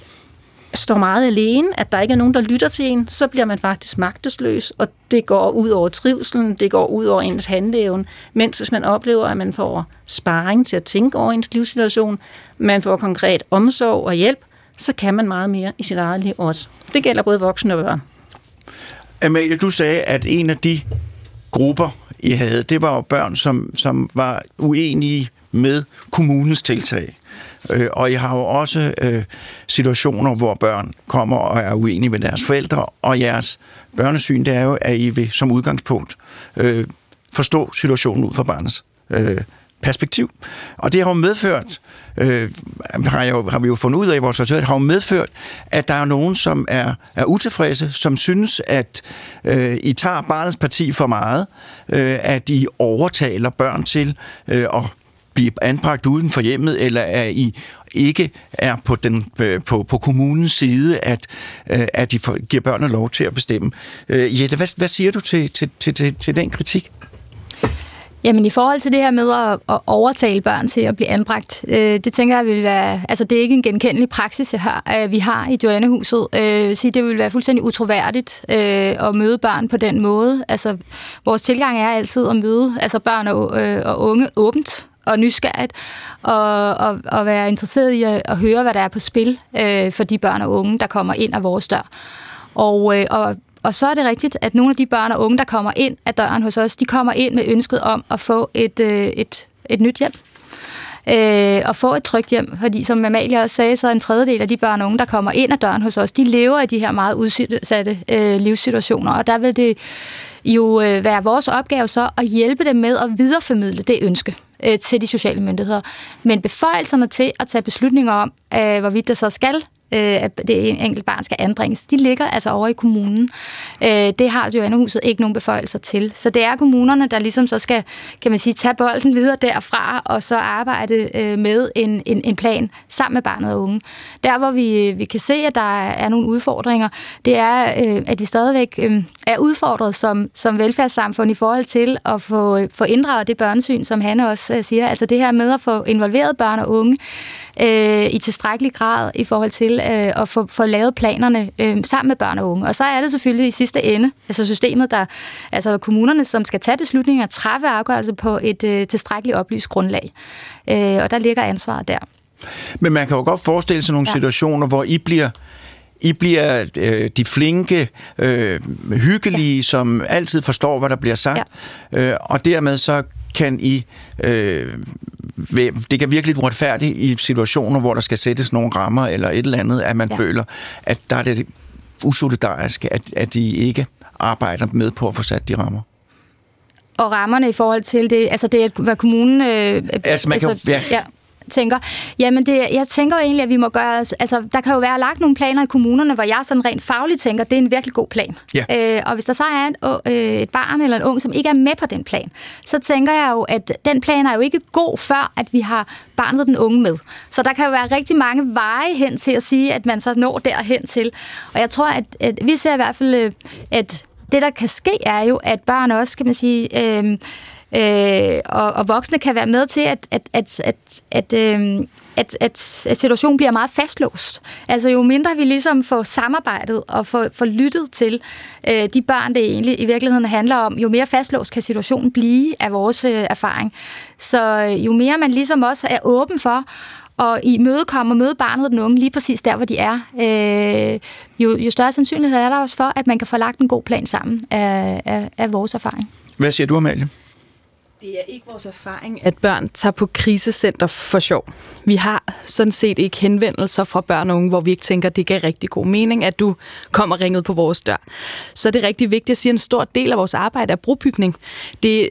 står meget alene, at der ikke er nogen, der lytter til en, så bliver man faktisk magtesløs, og det går ud over trivselen, det går ud over ens handleevne, mens hvis man oplever, at man får sparring til at tænke over ens livssituation, man får konkret omsorg og hjælp, så kan man meget mere i sit eget liv også. Det gælder både voksne og børn. Amalie, du sagde, at en af de grupper, I havde, det var jo børn, som, som var uenige med kommunens tiltag. Øh, og I har jo også øh, situationer, hvor børn kommer og er uenige med deres forældre, og jeres børnesyn, det er jo, at I vil som udgangspunkt øh, forstå situationen ud fra barnets øh, perspektiv. Og det har jo medført, øh, har, jeg jo, har vi jo fundet ud af i vores resultat, har jo medført, at der er nogen, som er, er utilfredse, som synes, at øh, I tager barnets parti for meget, øh, at I overtaler børn til øh, at blive anbragt uden for hjemmet, eller at I ikke er på, den, på, på kommunens side, at, at I giver børnene lov til at bestemme. Jette, hvad, hvad siger du til, til, til, til den kritik? Jamen i forhold til det her med at, at overtale børn til at blive anbragt, øh, det tænker jeg vil være, altså det er ikke en genkendelig praksis, jeg har, øh, vi har i Joannahuset. Øh, så det vil være fuldstændig utroværdigt øh, at møde børn på den måde. Altså vores tilgang er altid at møde altså børn og, øh, og unge åbent. og nysgerrigt, og, og, og være interesseret i at, at høre, hvad der er på spil øh, for de børn og unge, der kommer ind ad vores dør. Og, øh, og, og så er det rigtigt, at nogle af de børn og unge, der kommer ind ad døren hos os, de kommer ind med ønsket om at få et, øh, et, et nyt hjem. Øh, og få et trygt hjem, fordi som Amalie også sagde, så er en tredjedel af de børn og unge, der kommer ind ad døren hos os, de lever i de her meget udsatte øh, livssituationer, og der vil det jo øh, være vores opgave så at hjælpe dem med at videreformidle det ønske øh, til de sociale myndigheder. Men beføjelserne til at tage beslutninger om, øh, hvorvidt det så skal, øh, at det enkelte barn skal anbringes, de ligger altså over i kommunen. Øh, det har Joannahuset ikke nogen beføjelser til. Så det er kommunerne, der ligesom så skal, kan man sige, tage bolden videre derfra, og så arbejde øh, med en, en, en plan sammen med barnet og unge. Der, hvor vi, vi kan se, at der er nogle udfordringer, det er, øh, at vi stadigvæk øh, er udfordret som, som velfærdssamfund i forhold til at få, øh, få inddraget det børnesyn, som Hanne også øh, siger. Altså det her med at få involveret børn og unge øh, i tilstrækkelig grad i forhold til og få, få lavet planerne øh, sammen med børn og unge. Og så er det selvfølgelig i sidste ende, altså systemet, der, altså kommunerne, som skal tage beslutninger og træffe afgørelser på et øh, tilstrækkeligt oplyst grundlag. Øh, og der ligger ansvaret der. Men man kan jo godt forestille sig nogle ja. situationer, hvor I bliver I bliver øh, de flinke, øh, hyggelige, ja. som altid forstår, hvad der bliver sagt. Ja. Øh, og dermed så kan I... Øh, det kan virkelig være uretfærdigt i situationer, hvor der skal sættes nogle rammer eller et eller andet, at man ja. føler, at der er det usolidariske, at, at de ikke arbejder med på at få sat de rammer. Og rammerne i forhold til det, altså det, hvad kommunen... Øh, altså man altså, kan... Ja. Ja. tænker, jamen det, jeg tænker jo egentlig, at vi må gøre, altså der kan jo være lagt nogle planer i kommunerne, hvor jeg sådan rent fagligt tænker, det er en virkelig god plan. Yeah. Øh, og hvis der så er en, øh, et barn eller en ung, som ikke er med på den plan, så tænker jeg jo, at den plan er jo ikke god, før at vi har barnet og den unge med. Så der kan jo være rigtig mange veje hen til at sige, at man så når derhen til. Og jeg tror, at, at vi ser i hvert fald, at det der kan ske, er jo, at børn også, kan man sige... Øh, Øh, og, og voksne kan være med til, at, at, at, at, at, øh, at, at, at situationen bliver meget fastlåst. Altså jo mindre vi ligesom får samarbejdet og får, får lyttet til øh, de børn, det egentlig i virkeligheden handler om, jo mere fastlåst kan situationen blive af vores øh, erfaring. Så øh, jo mere man ligesom også er åben for og i mødekomme og møde barnet og den unge lige præcis der, hvor de er, øh, jo, jo større sandsynlighed er der også for, at man kan få lagt en god plan sammen af, af, af vores erfaring. Hvad siger du, Amalie? Det er ikke vores erfaring, at børn tager på krisecenter for sjov. Vi har sådan set ikke henvendelser fra børn og unge, hvor vi ikke tænker, at det giver rigtig god mening, at du kommer ringet på vores dør. Så det er rigtig vigtigt at sige, at en stor del af vores arbejde er brobygning. Det,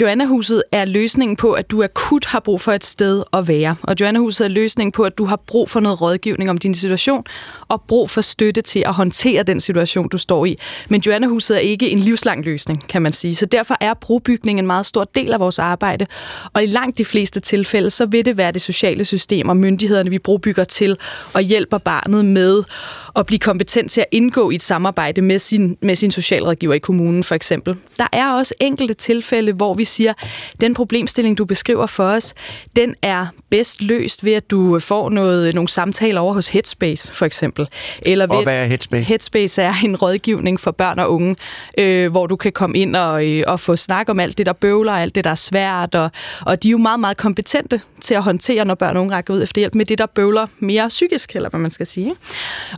Joannahuset er løsningen på, at du akut har brug for et sted at være. Og Joannahuset er løsningen på, at du har brug for noget rådgivning om din situation, og brug for støtte til at håndtere den situation, du står i. Men Joannahuset er ikke en livslang løsning, kan man sige. Så derfor er brobygning en meget stor del af vores arbejde, og i langt de fleste tilfælde, så vil det være det sociale system og myndighederne, vi brobygger til og hjælper barnet med at blive kompetent til at indgå i et samarbejde med sin, med sin socialrådgiver i kommunen, for eksempel. Der er også enkelte tilfælde, hvor vi siger, den problemstilling, du beskriver for os, den er bedst løst ved, at du får noget, nogle samtaler over hos Headspace, for eksempel. Eller ved, og hvad er Headspace? Headspace er en rådgivning for børn og unge, øh, hvor du kan komme ind og, øh, og få snak om alt det, der bøvler, alt det, der er svært, og, og de er jo meget, meget kompetente til at håndtere, når børn og unge rækker ud efter hjælp med det, der bøvler mere psykisk, eller hvad man skal sige.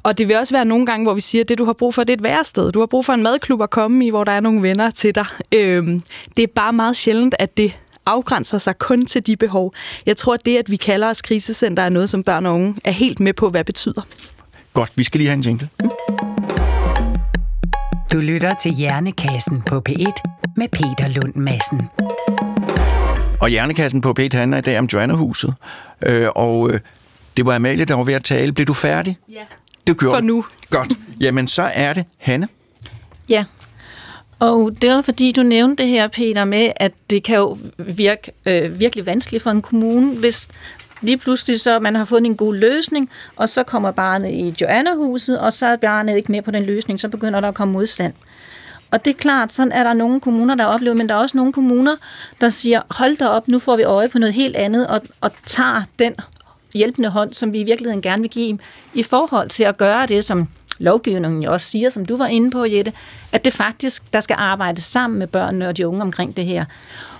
Og det vil også være nogle gange, hvor vi siger, at det, du har brug for, det er et værested. Du har brug for en madklub at komme i, hvor der er nogle venner til dig. Øhm, det er bare meget sjældent, at det afgrænser sig kun til de behov. Jeg tror, at det, at vi kalder os krisecenter, er noget, som børn og unge er helt med på, hvad det betyder. Godt, vi skal lige have en jingle. Du lytter til Hjernekassen på P et med Peter Lund Madsen. Og Hjernekassen på P et handler i dag om Joannahuset. Øh, og øh, det var Amalie, der var ved at tale. Blev du færdig? Ja. Det gjorde for nu. Godt. Jamen, så er det Hanne. Ja. Og det var, fordi du nævnte det her, Peter, med, at det kan jo virke øh, virkelig vanskeligt for en kommune, hvis lige pludselig så man har fundet en god løsning, og så kommer barnet i Joannahuset, og så er barnet ikke med på den løsning, så begynder der at komme modstand. Og det er klart, sådan er der nogle kommuner, der oplever, men der er også nogle kommuner, der siger, hold da op, nu får vi øje på noget helt andet, og, og tager den hjælpende hånd, som vi i virkeligheden gerne vil give i forhold til at gøre det, som lovgivningen jo også siger, som du var inde på, Jette, at det faktisk, der skal arbejdes sammen med børnene og de unge omkring det her.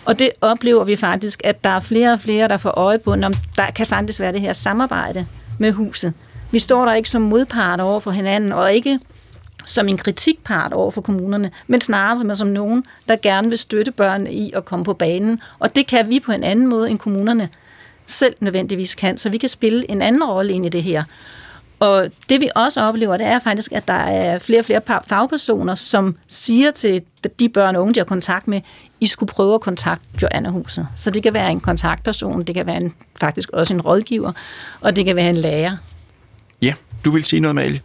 Og det oplever vi faktisk, at der er flere og flere, der får øje på, om der kan faktisk være det her samarbejde med huset. Vi står der ikke som modpart over for hinanden, og ikke som en kritikpart over for kommunerne, men snarere som nogen, der gerne vil støtte børnene i at komme på banen. Og det kan vi på en anden måde, end kommunerne selv nødvendigvis kan, så vi kan spille en anden rolle ind i det her. Og det vi også oplever, det er faktisk, at der er flere og flere fagpersoner, som siger til de børn og unge, de har kontakt med, I skulle prøve at kontakte Joannahuset. Så det kan være en kontaktperson, det kan være en, faktisk også en rådgiver, og det kan være en lærer. Ja, du vil sige noget, Amalie?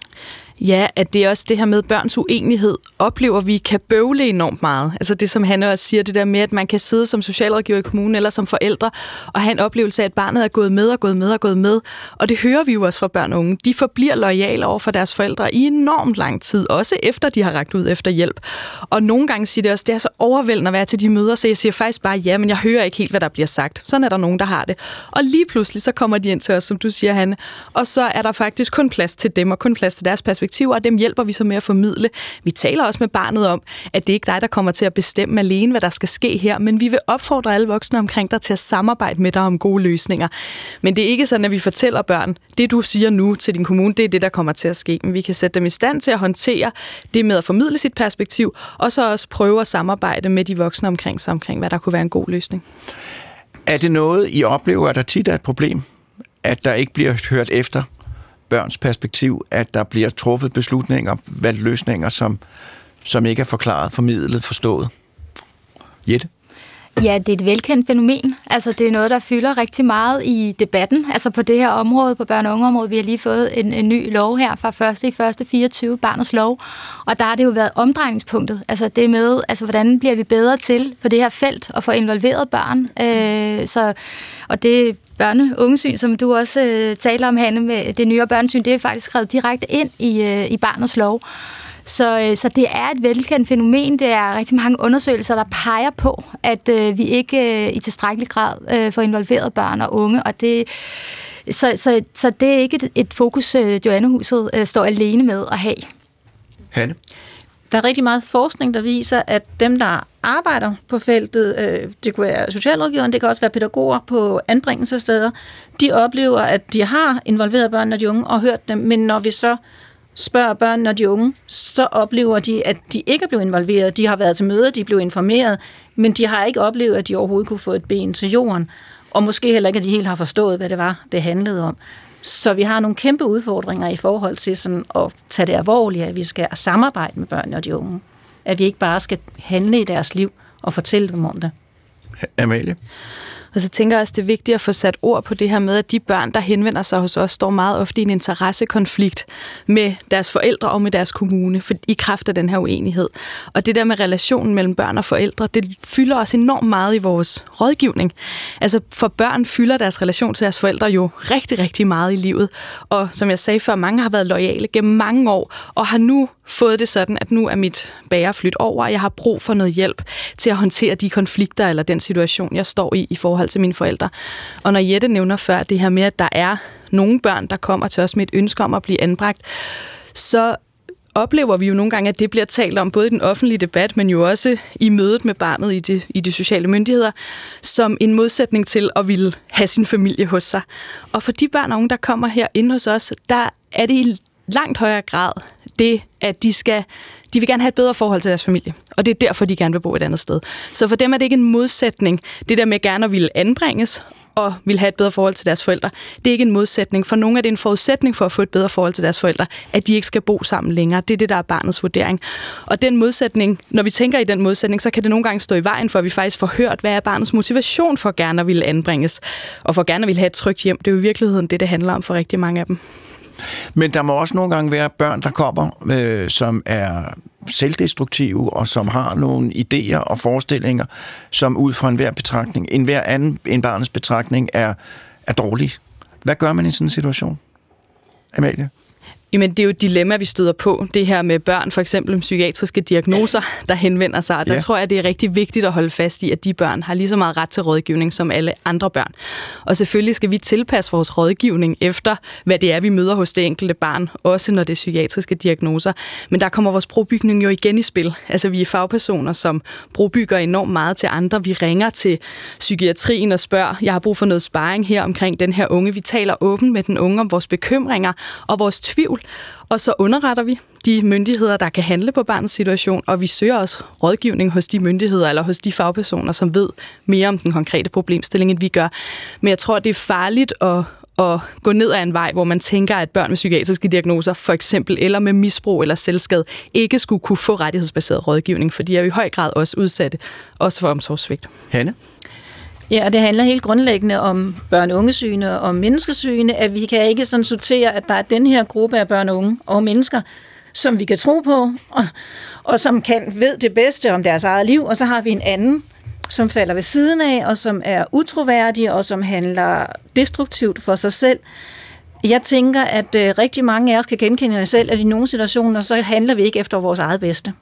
Ja, at det er også det her med børns uenighed, oplever vi kan bøvle enormt meget. Altså det, som Hanne også siger, det der med, at man kan sidde som socialrådgiver i kommunen eller som forældre og have en oplevelse af, at barnet er gået med og gået med og gået med. Og det hører vi jo også fra børn og unge. De forbliver loyale over for deres forældre i enormt lang tid, også efter de har rakt ud efter hjælp. Og nogle gange siger det også, det er så overvældende at være til de møder, så jeg siger faktisk bare ja, men jeg hører ikke helt, hvad der bliver sagt. Sådan er der nogen, der har det. Og lige pludselig så kommer de ind til os, som du siger, Hanne, og så er der faktisk kun plads til dem og kun plads til deres perspektiv. Og dem hjælper vi så med at formidle. Vi taler også med barnet om, at det ikke er dig, der kommer til at bestemme alene, hvad der skal ske her, men vi vil opfordre alle voksne omkring dig til at samarbejde med dig om gode løsninger. Men det er ikke sådan, at vi fortæller børn, det du siger nu til din kommune, det er det, der kommer til at ske. Men vi kan sætte dem i stand til at håndtere det med at formidle sit perspektiv, og så også prøve at samarbejde med de voksne omkring sig omkring, hvad der kunne være en god løsning. Er det noget, I oplever, at der tit er et problem, at der ikke bliver hørt efter børns perspektiv, at der bliver truffet beslutninger, valgt løsninger, som, som ikke er forklaret, formidlet, forstået? Jette? Ja, det er et velkendt fænomen. Altså, det er noget, der fylder rigtig meget i debatten. Altså, på det her område, på børne- og ungeområdet, vi har lige fået en, en ny lov her fra første i første fireogtyve, barnets lov. Og der har det jo været omdrejningspunktet. Altså, det med, altså, hvordan bliver vi bedre til på det her felt at få involveret børn? Øh, så, og det børne- og ungesyn, som du også øh, taler om, Hanne, med det nye børnesyn, det er faktisk skrevet direkte ind i, øh, i barnets lov. Så, så det er et velkendt fænomen. Det er rigtig mange undersøgelser, der peger på, at øh, vi ikke øh, i tilstrækkelig grad øh, får involveret børn og unge. Og det, så, så, så det er ikke et, et fokus, øh, Joannahuset øh, står alene med at have. Hanne? Der er rigtig meget forskning, der viser, at dem, der arbejder på feltet, øh, det kan være socialrådgiveren, det kan også være pædagoger på anbringelsessteder, de oplever, at de har involveret børn og de unge og hørt dem, men når vi så spørger børn og de unge, så oplever de, at de ikke er blevet involveret. De har været til møder, de blev informeret, men de har ikke oplevet, at de overhovedet kunne få et ben til jorden. Og måske heller ikke, at de helt har forstået, hvad det var, det handlede om. Så vi har nogle kæmpe udfordringer i forhold til sådan at tage det alvorligt, at vi skal samarbejde med børn og de unge. At vi ikke bare skal handle i deres liv og fortælle dem om det. Amalie? Og så tænker jeg også, det er vigtigt at få sat ord på det her med, at de børn, der henvender sig hos os, står meget ofte i en interessekonflikt med deres forældre og med deres kommune, for i kraft af den her uenighed. Og det der med relationen mellem børn og forældre, det fylder også enormt meget i vores rådgivning. Altså for børn fylder deres relation til deres forældre jo rigtig, rigtig meget i livet. Og som jeg sagde før, mange har været loyale gennem mange år, og har nu fået det sådan, at nu er mit bære flydt over, og jeg har brug for noget hjælp til at håndtere de konflikter eller den situation, jeg står i i forhold til mine forældre. Og når Jette nævner før det her med, at der er nogle børn, der kommer til os med et ønske om at blive anbragt, så oplever vi jo nogle gange, at det bliver talt om både i den offentlige debat, men jo også i mødet med barnet i de, i de sociale myndigheder, som en modsætning til at ville have sin familie hos sig. Og for de børn og unge, der kommer her inde hos os, der er det i langt højere grad det, at de skal, de vil gerne have et bedre forhold til deres familie, og det er derfor, de gerne vil bo et andet sted. Så for dem er det ikke en modsætning. Det der med gerne at ville anbringes og ville have et bedre forhold til deres forældre, det er ikke en modsætning. For nogle er det en forudsætning for at få et bedre forhold til deres forældre, at de ikke skal bo sammen længere. Det er det, der er barnets vurdering. Og den modsætning, når vi tænker i den modsætning, så kan det nogle gange stå i vejen for, at vi faktisk får hørt, hvad er barnets motivation for gerne at ville anbringes, og for gerne at ville have et trygt hjem. Det er jo i virkeligheden det, det handler om for rigtig mange af dem. Men der må også nogle gange være børn, der kommer, øh, som er selvdestruktive og som har nogle idéer og forestillinger, som ud fra enhver betragtning, enhver anden end barnets betragtning, er, er dårlige. Hvad gør man i sådan en situation, Amalie? Jamen, det er jo et dilemma, vi støder på. Det her med børn, for eksempel psykiatriske diagnoser, der henvender sig. Der ja. tror jeg, det er rigtig vigtigt at holde fast i, at de børn har lige så meget ret til rådgivning som alle andre børn. Og selvfølgelig skal vi tilpasse vores rådgivning efter, hvad det er, vi møder hos det enkelte barn, også når det er psykiatriske diagnoser. Men der kommer vores brobygning jo igen i spil. Altså, vi er fagpersoner, som brobygger enormt meget til andre. Vi ringer til psykiatrien og spørger, jeg har brug for noget sparring her omkring den her unge. Vi taler åbent med den unge om vores bekymringer og vores tvivl. Og så underretter vi de myndigheder, der kan handle på barnets situation, og vi søger også rådgivning hos de myndigheder eller hos de fagpersoner, som ved mere om den konkrete problemstilling, end vi gør. Men jeg tror, det er farligt at, at gå ned ad en vej, hvor man tænker, at børn med psykiatriske diagnoser, for eksempel, eller med misbrug eller selvskade, ikke skulle kunne få rettighedsbaseret rådgivning, for de er jo i høj grad også udsatte, også for omsorgssvigt. Hanne? Ja, og det handler helt grundlæggende om børn-ungesyne og menneskesyne, at vi kan ikke sådan sortere, at der er den her gruppe af børn, unge og mennesker, som vi kan tro på, og, og som kan ved det bedste om deres eget liv, og så har vi en anden, som falder ved siden af, og som er utroværdig, og som handler destruktivt for sig selv. Jeg tænker, at øh, rigtig mange af os kan genkende os selv, at i nogle situationer, så handler vi ikke efter vores eget bedste.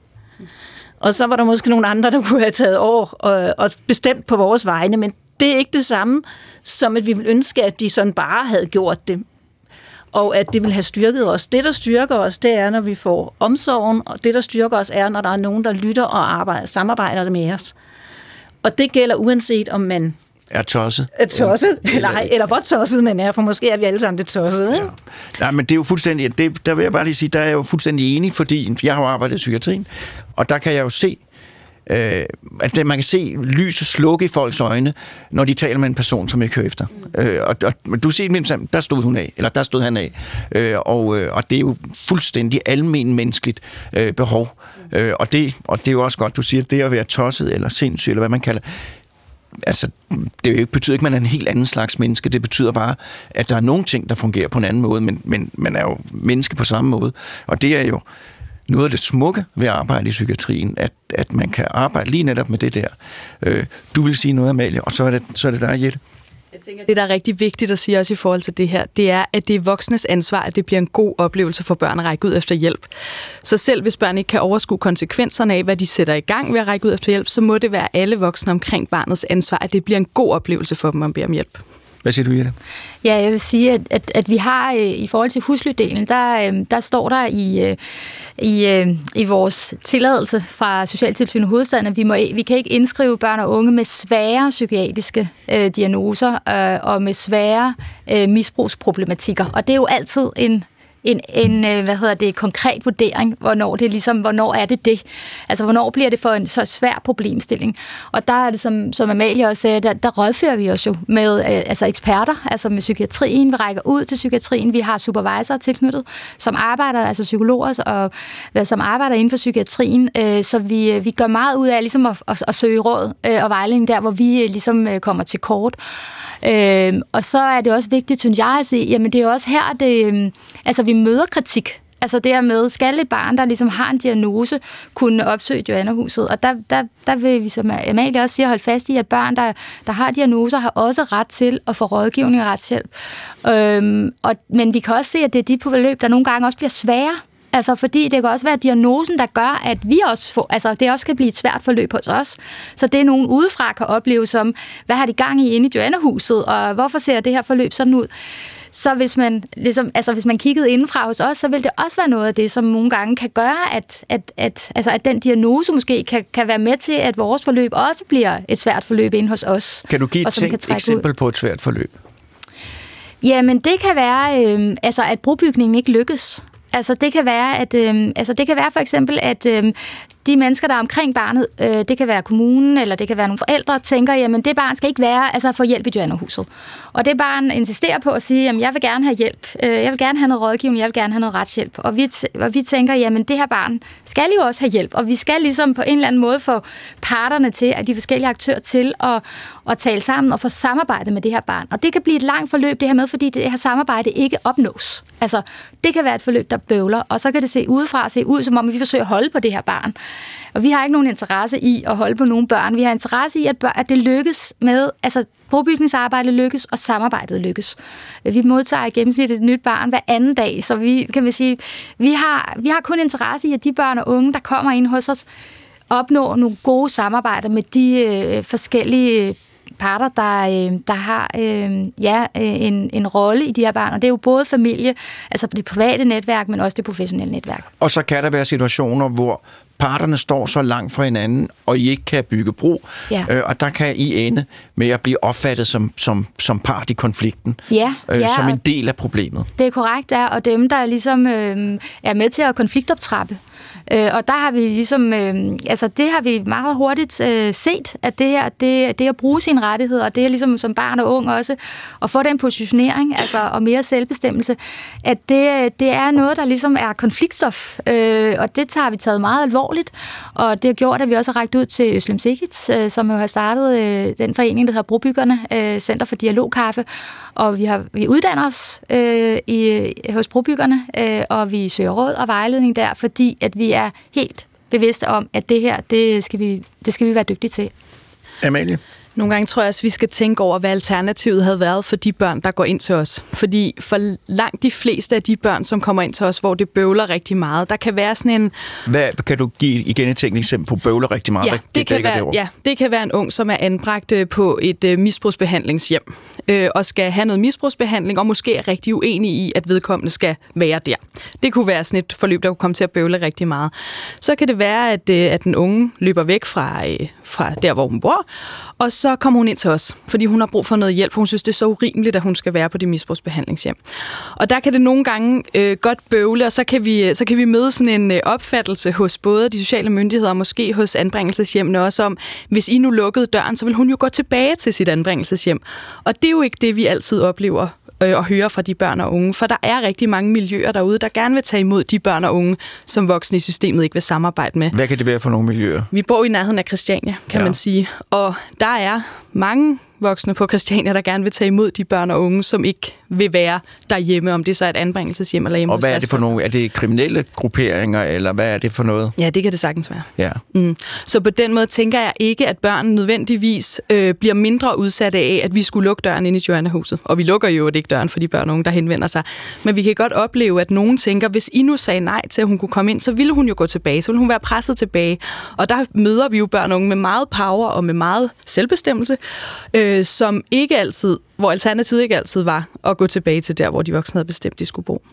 Og så var der måske nogle andre, der kunne have taget over og, og bestemt på vores vegne, men det er ikke det samme, som at vi ville ønske, at de sådan bare havde gjort det, og at det ville have styrket os. Det, der styrker os, det er, når vi får omsorgen, og det, der styrker os, er, når der er nogen, der lytter og arbejder, samarbejder med os. Og det gælder uanset, om man er tosset. Er tosset, ja. eller, eller hvor tosset man er, for måske er vi alle sammen det tossede. Ja. Nej, men det er jo fuldstændig, det, der vil jeg bare lige sige, der er jeg jo fuldstændig enig, fordi jeg har jo arbejdet i psykiatrien, og der kan jeg jo se, øh, at man kan se lyset slukke i folks øjne, når de taler med en person, som ikke hører efter. Mm. Øh, og, og du siger mindst, der stod hun af, eller der stod han af. Øh, og, og det er jo fuldstændig almenmenneskeligt øh, behov. Mm. Øh, og, det, og det er jo også godt, du siger, det at være tosset, eller sindssyg, eller hvad man kalder. Altså, det betyder ikke, at man er en helt anden slags menneske. Det betyder bare, at der er nogle ting, der fungerer på en anden måde, men, men man er jo menneske på samme måde. Og det er jo noget af det smukke ved at arbejde i psykiatrien, at, at man kan arbejde lige netop med det der. Øh, du vil sige noget, Amalie, og så er det, så er det dig, Jette. Jeg tænker, det, der er rigtig vigtigt at sige også i forhold til det her, det er, at det er voksnes ansvar, at det bliver en god oplevelse for børn at række ud efter hjælp. Så selv hvis børn ikke kan overskue konsekvenserne af, hvad de sætter i gang ved at række ud efter hjælp, så må det være alle voksne omkring barnets ansvar, at det bliver en god oplevelse for dem at bede om hjælp. Hvad siger du, Jette? Ja, jeg vil sige, at, at, at vi har øh, i forhold til huslydelen, der, øh, der står der i, øh, i, øh, i vores tilladelse fra Socialtilsynet Hovedstaden, at vi, må, vi kan ikke indskrive børn og unge med svære psykiatriske øh, diagnoser øh, og med svære øh, misbrugsproblematikker. Og det er jo altid en... En, en hvad hedder det, konkret vurdering, hvornår det ligesom, hvornår er det det? Altså, hvornår bliver det for en så svær problemstilling? Og der er det, som, som Amalie også sagde, der, der rådfører vi os jo med øh, altså eksperter, altså med psykiatrien, vi rækker ud til psykiatrien, vi har supervisorer tilknyttet, som arbejder, altså psykologer, og, som arbejder inden for psykiatrien, øh, så vi, vi gør meget ud af ligesom at, at, at søge råd øh, og vejledning der, hvor vi øh, ligesom øh, kommer til kort. Øh, og så er det også vigtigt, synes jeg, at sige, jamen det er også her, det, øh, altså vi møder kritik. Altså det her med, skal et barn, der ligesom har en diagnose, kunne opsøge Joannahuset? Og der, der, der vil vi, som Amalie også siger, holde fast i, at børn, der, der har diagnoser, har også ret til at få rådgivning og retshjælp. Øhm, og, men vi kan også se, at det er de på forløb, der nogle gange også bliver svære. Altså fordi det kan også være diagnosen, der gør, at vi også får, altså det også kan blive et svært forløb hos os. Så det er nogen udefra kan opleve som, hvad har de gang i inde i Joannahuset, og hvorfor ser det her forløb sådan ud? Så hvis man, ligesom, altså hvis man kiggede indenfra hos os, så vil det også være noget af det, som nogle gange kan gøre, at, at, at, altså at den diagnose måske kan, kan være med til, at vores forløb også bliver et svært forløb inde hos os. Kan du give og, et eksempel ud. På et svært forløb? Jamen det kan være, øh, altså, at brobygningen ikke lykkes. Altså det kan være, at, øh, altså, det kan være for eksempel, at øh, de mennesker, der er omkring barnet, øh, det kan være kommunen, eller det kan være nogle forældre, tænker, jamen det barn skal ikke være, altså få hjælp i Joannahuset. Og det barn insisterer på at sige, jamen jeg vil gerne have hjælp, øh, jeg vil gerne have noget rådgivning, jeg vil gerne have noget retshjælp. Og vi, t- og vi tænker, jamen det her barn skal jo også have hjælp, og vi skal ligesom på en eller anden måde få parterne til, at de forskellige aktører til at, at tale sammen og få samarbejde med det her barn. Og det kan blive et langt forløb det her med, fordi det her samarbejde ikke opnås. Altså det kan være et forløb, der bøvler, og så kan det se udefra se ud, som om vi forsøger at holde på det her barn. Og vi har ikke nogen interesse i at holde på nogen børn. Vi har interesse i, at, børn, at det lykkes med, altså Brobygningsarbejdet lykkes, og samarbejdet lykkes. Vi modtager i gennemsnit et nyt barn hver anden dag, så vi kan man sige, vi har, vi har kun interesse i, at de børn og unge, der kommer ind hos os, opnår nogle gode samarbejder med de øh, forskellige parter, der, øh, der har øh, ja, en, en rolle i de her børn. Og det er jo både familie, altså det private netværk, men også det professionelle netværk. Og så kan der være situationer, hvor parterne står så langt fra hinanden, og I ikke kan bygge bro, ja. øh, og der kan I ende med at blive opfattet som, som, som part i konflikten, ja, øh, ja, som en del af problemet. Det er korrekt, ja, og dem, der ligesom øh, er med til at konfliktoptrappe. Øh, og der har vi ligesom, øh, altså det har vi meget hurtigt øh, set, at det her, det, det at bruge sine rettigheder, og det er ligesom som barn og ung også, at få den positionering, altså og mere selvbestemmelse, at det, det er noget, der ligesom er konfliktstof, øh, og det har vi taget meget alvorligt. Og det har gjort, at vi også har rakt ud til Özlem Cekic, øh, som jo har startet øh, den forening, der hedder Brobyggerne, øh, Center for Dialogkaffe. Og vi, har, vi uddanner os øh, i, hos Brobyggerne, øh, og vi søger råd og vejledning der, fordi at vi er helt bevidste om, at det her, det skal vi, det skal vi være dygtige til. Amalie? Nogle gange tror jeg også, vi skal tænke over, hvad alternativet havde været for de børn, der går ind til os. Fordi for langt de fleste af de børn, som kommer ind til os, hvor det bøvler rigtig meget, der kan være sådan en... Hvad, kan du give igen et tænkt eksempel på bøvler rigtig meget? Ja, det, det, kan være, ja, det kan være en ung, som er anbragt på et øh, misbrugsbehandlingshjem, øh, og skal have noget misbrugsbehandling, og måske er rigtig uenig i, at vedkommende skal være der. Det kunne være sådan et forløb, der kunne komme til at bøvle rigtig meget. Så kan det være, at, øh, at den unge løber væk fra, øh, fra der, hvor hun bor, og så kommer hun ind til os, fordi hun har brug for noget hjælp, hun synes, det er så urimeligt, at hun skal være på det misbrugsbehandlingshjem. Og der kan det nogle gange øh, godt bøvle, og så kan vi, så kan vi møde sådan en øh, opfattelse hos både de sociale myndigheder, og måske hos anbringelseshjemmene også om, hvis I nu lukkede døren, så vil hun jo gå tilbage til sit anbringelseshjem. Og det er jo ikke det, vi altid oplever øh, og hører fra de børn og unge, for der er rigtig mange miljøer derude, der gerne vil tage imod de børn og unge, som voksne i systemet ikke vil samarbejde med. Hvad kan det være for nogle miljøer? Vi bor i nærheden af Christiania, kan ja. man sige, og der er Der er mange voksne på Christiania, der gerne vil tage imod de børn og unge, som ikke vil være derhjemme, om det så er et anbringelseshjem eller hjemme. Og hvad er det for nogle? Er det kriminelle grupperinger, eller hvad er det for noget? Ja, det kan det sagtens være. Ja. Mm. Så på den måde tænker jeg ikke, at børn nødvendigvis øh, bliver mindre udsatte af, at vi skulle lukke døren ind i Joannahuset. Og vi lukker jo ikke døren for de børn og unge, der henvender sig. Men vi kan godt opleve, at nogen tænker, hvis I nu sagde nej til, at hun kunne komme ind, så ville hun jo gå tilbage, så ville hun være presset tilbage. Og der møder vi jo børn og unge med meget power og med meget selvbestemmelse, øh, som ikke altid, hvor alternativet ikke altid var at gå tilbage til der, hvor de voksne havde bestemt, de skulle bo.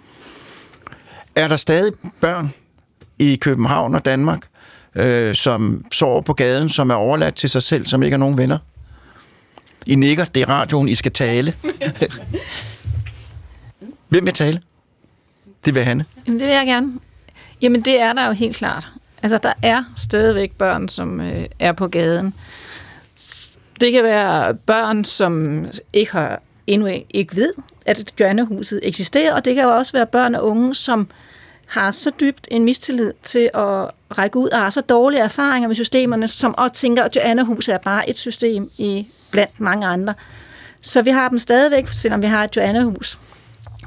Er der stadig børn i København og Danmark, øh, som sover på gaden, som er overladt til sig selv, som ikke har nogen venner? I nikker, det er radioen, I skal tale. Hvem vil tale? Det vil Hanne. Jamen, det vil jeg gerne. Jamen, det er der jo helt klart. Altså, der er stadigvæk børn, som øh, er på gaden. Det kan være børn, som ikke har, endnu ikke ved, at Joannahuset eksisterer, og det kan også være børn og unge, som har så dybt en mistillid til at række ud og har så dårlige erfaringer med systemerne, som også tænker, at Joannahuset er bare et system i blandt mange andre. Så vi har dem stadigvæk, selvom vi har et Joannahus.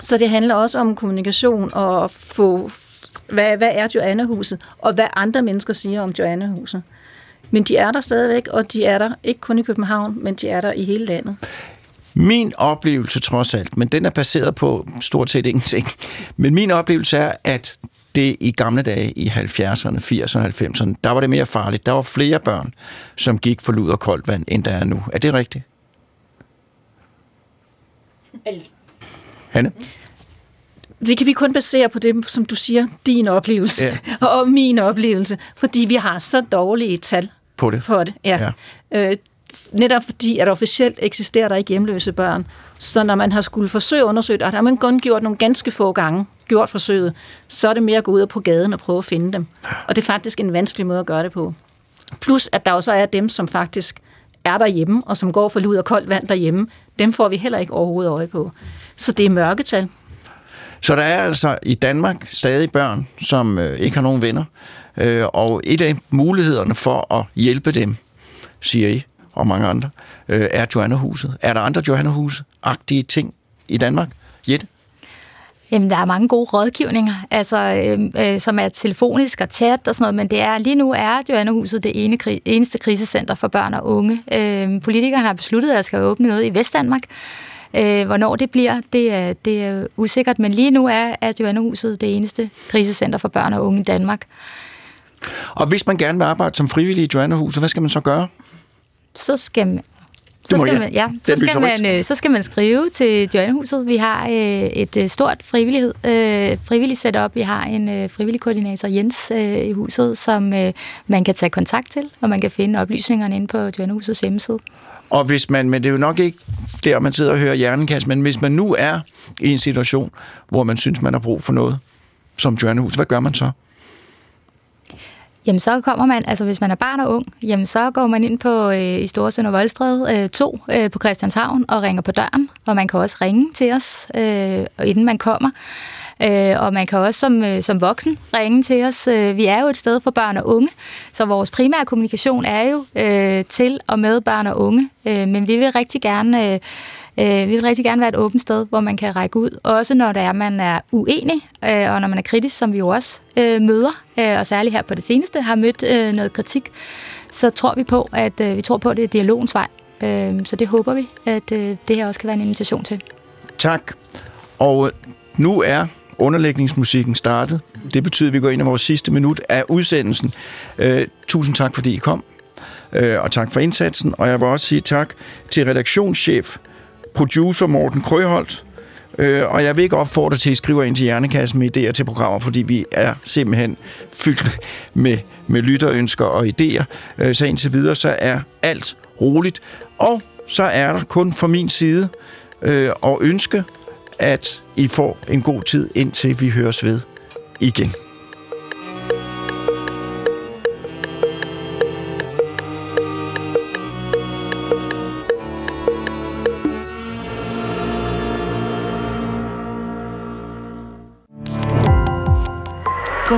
Så det handler også om kommunikation og at få, hvad, hvad er Joannahuset, og hvad andre mennesker siger om Joannahuset. Men de er der stadigvæk, og de er der ikke kun i København, men de er der i hele landet. Min oplevelse trods alt, men den er baseret på stort set ingenting, men min oplevelse er, at det i gamle dage i halvfjerdserne, firserne, halvfemserne, der var det mere farligt. Der var flere børn, som gik for lud og koldt vand, end der er nu. Er det rigtigt? Hanne? Det kan vi kun basere på det, som du siger, din oplevelse ja. og min oplevelse, fordi vi har så dårlige tal på det. For det. Ja. Ja. Øh, netop fordi, at officielt eksisterer der ikke hjemløse børn, så når man har skulle forsøge at undersøge, og der har man kun gjort nogle ganske få gange, gjort forsøget, så er det mere at gå ud på gaden og prøve at finde dem. Og det er faktisk en vanskelig måde at gøre det på. Plus, at der også er dem, som faktisk er derhjemme, og som går for lud og koldt vand derhjemme, dem får vi heller ikke overhovedet øje på. Så det er mørketal. Så der er altså i Danmark stadig børn, som øh, ikke har nogen venner, øh, og et af mulighederne for at hjælpe dem, siger I og mange andre, øh, er Joannahuset. Er der andre Joannahuset-agtige ting i Danmark? Jette? Jamen, der er mange gode rådgivninger, altså, øh, øh, som er telefonisk og chat og sådan noget, men det er, lige nu er Joannahuset det ene, eneste krisecenter for børn og unge. Øh, politikerne har besluttet, at der skal åbne noget i Vestdanmark. Øh, hvornår det bliver, det er, det er usikkert, men lige nu er, er Joannahuset det eneste krisecenter for børn og unge i Danmark. Og hvis man gerne vil arbejde som frivillig i Joannahuset, hvad skal man så gøre? Så skal man... Så skal, man, ja, så, skal man, så skal man skrive til Joannahuset. Vi har øh, et stort frivillighed, øh, frivillig setup. Vi har en øh, frivillig koordinator, Jens, øh, i huset, som øh, man kan tage kontakt til, og man kan finde oplysningerne inde på Joannahusets hjemmeside. Og hvis man, men det er jo nok ikke der, man sidder og hører hjernekast, men hvis man nu er i en situation, hvor man synes, man har brug for noget som Joannahuset, hvad gør man så? Jamen så kommer man, altså hvis man er barn og ung, jamen så går man ind på øh, i Storesønder Voldstred øh, to øh, på Christianshavn og ringer på døren, og man kan også ringe til os, øh, inden man kommer. Øh, og man kan også som, øh, som voksen ringe til os. Øh, vi er jo et sted for børn og unge, så vores primære kommunikation er jo øh, til og med børn og unge. Øh, men vi vil rigtig gerne... Øh, Vi vil rigtig gerne være et åbent sted, hvor man kan række ud, også når der er, man er uenig, og når man er kritisk, som vi jo også møder, og særligt her på det seneste har mødt noget kritik, så tror vi på, at vi tror på, at det er dialogens vej. Så det håber vi, at det her også kan være en invitation til. Tak. Og nu er underlægningsmusikken startet. Det betyder, at vi går ind i vores sidste minut af udsendelsen. Tusind tak, fordi I kom, og tak for indsatsen. Og jeg vil også sige tak til redaktionschef, producer Morten Krøgholt, øh, og jeg vil ikke opfordre til, at I skriver ind til Hjernekassen med idéer til programmer, fordi vi er simpelthen fyldt med, med lytterønsker og idéer. Øh, så indtil videre, så er alt roligt. Og så er der kun fra min side øh, at ønske, at I får en god tid, indtil vi høres ved igen. Gå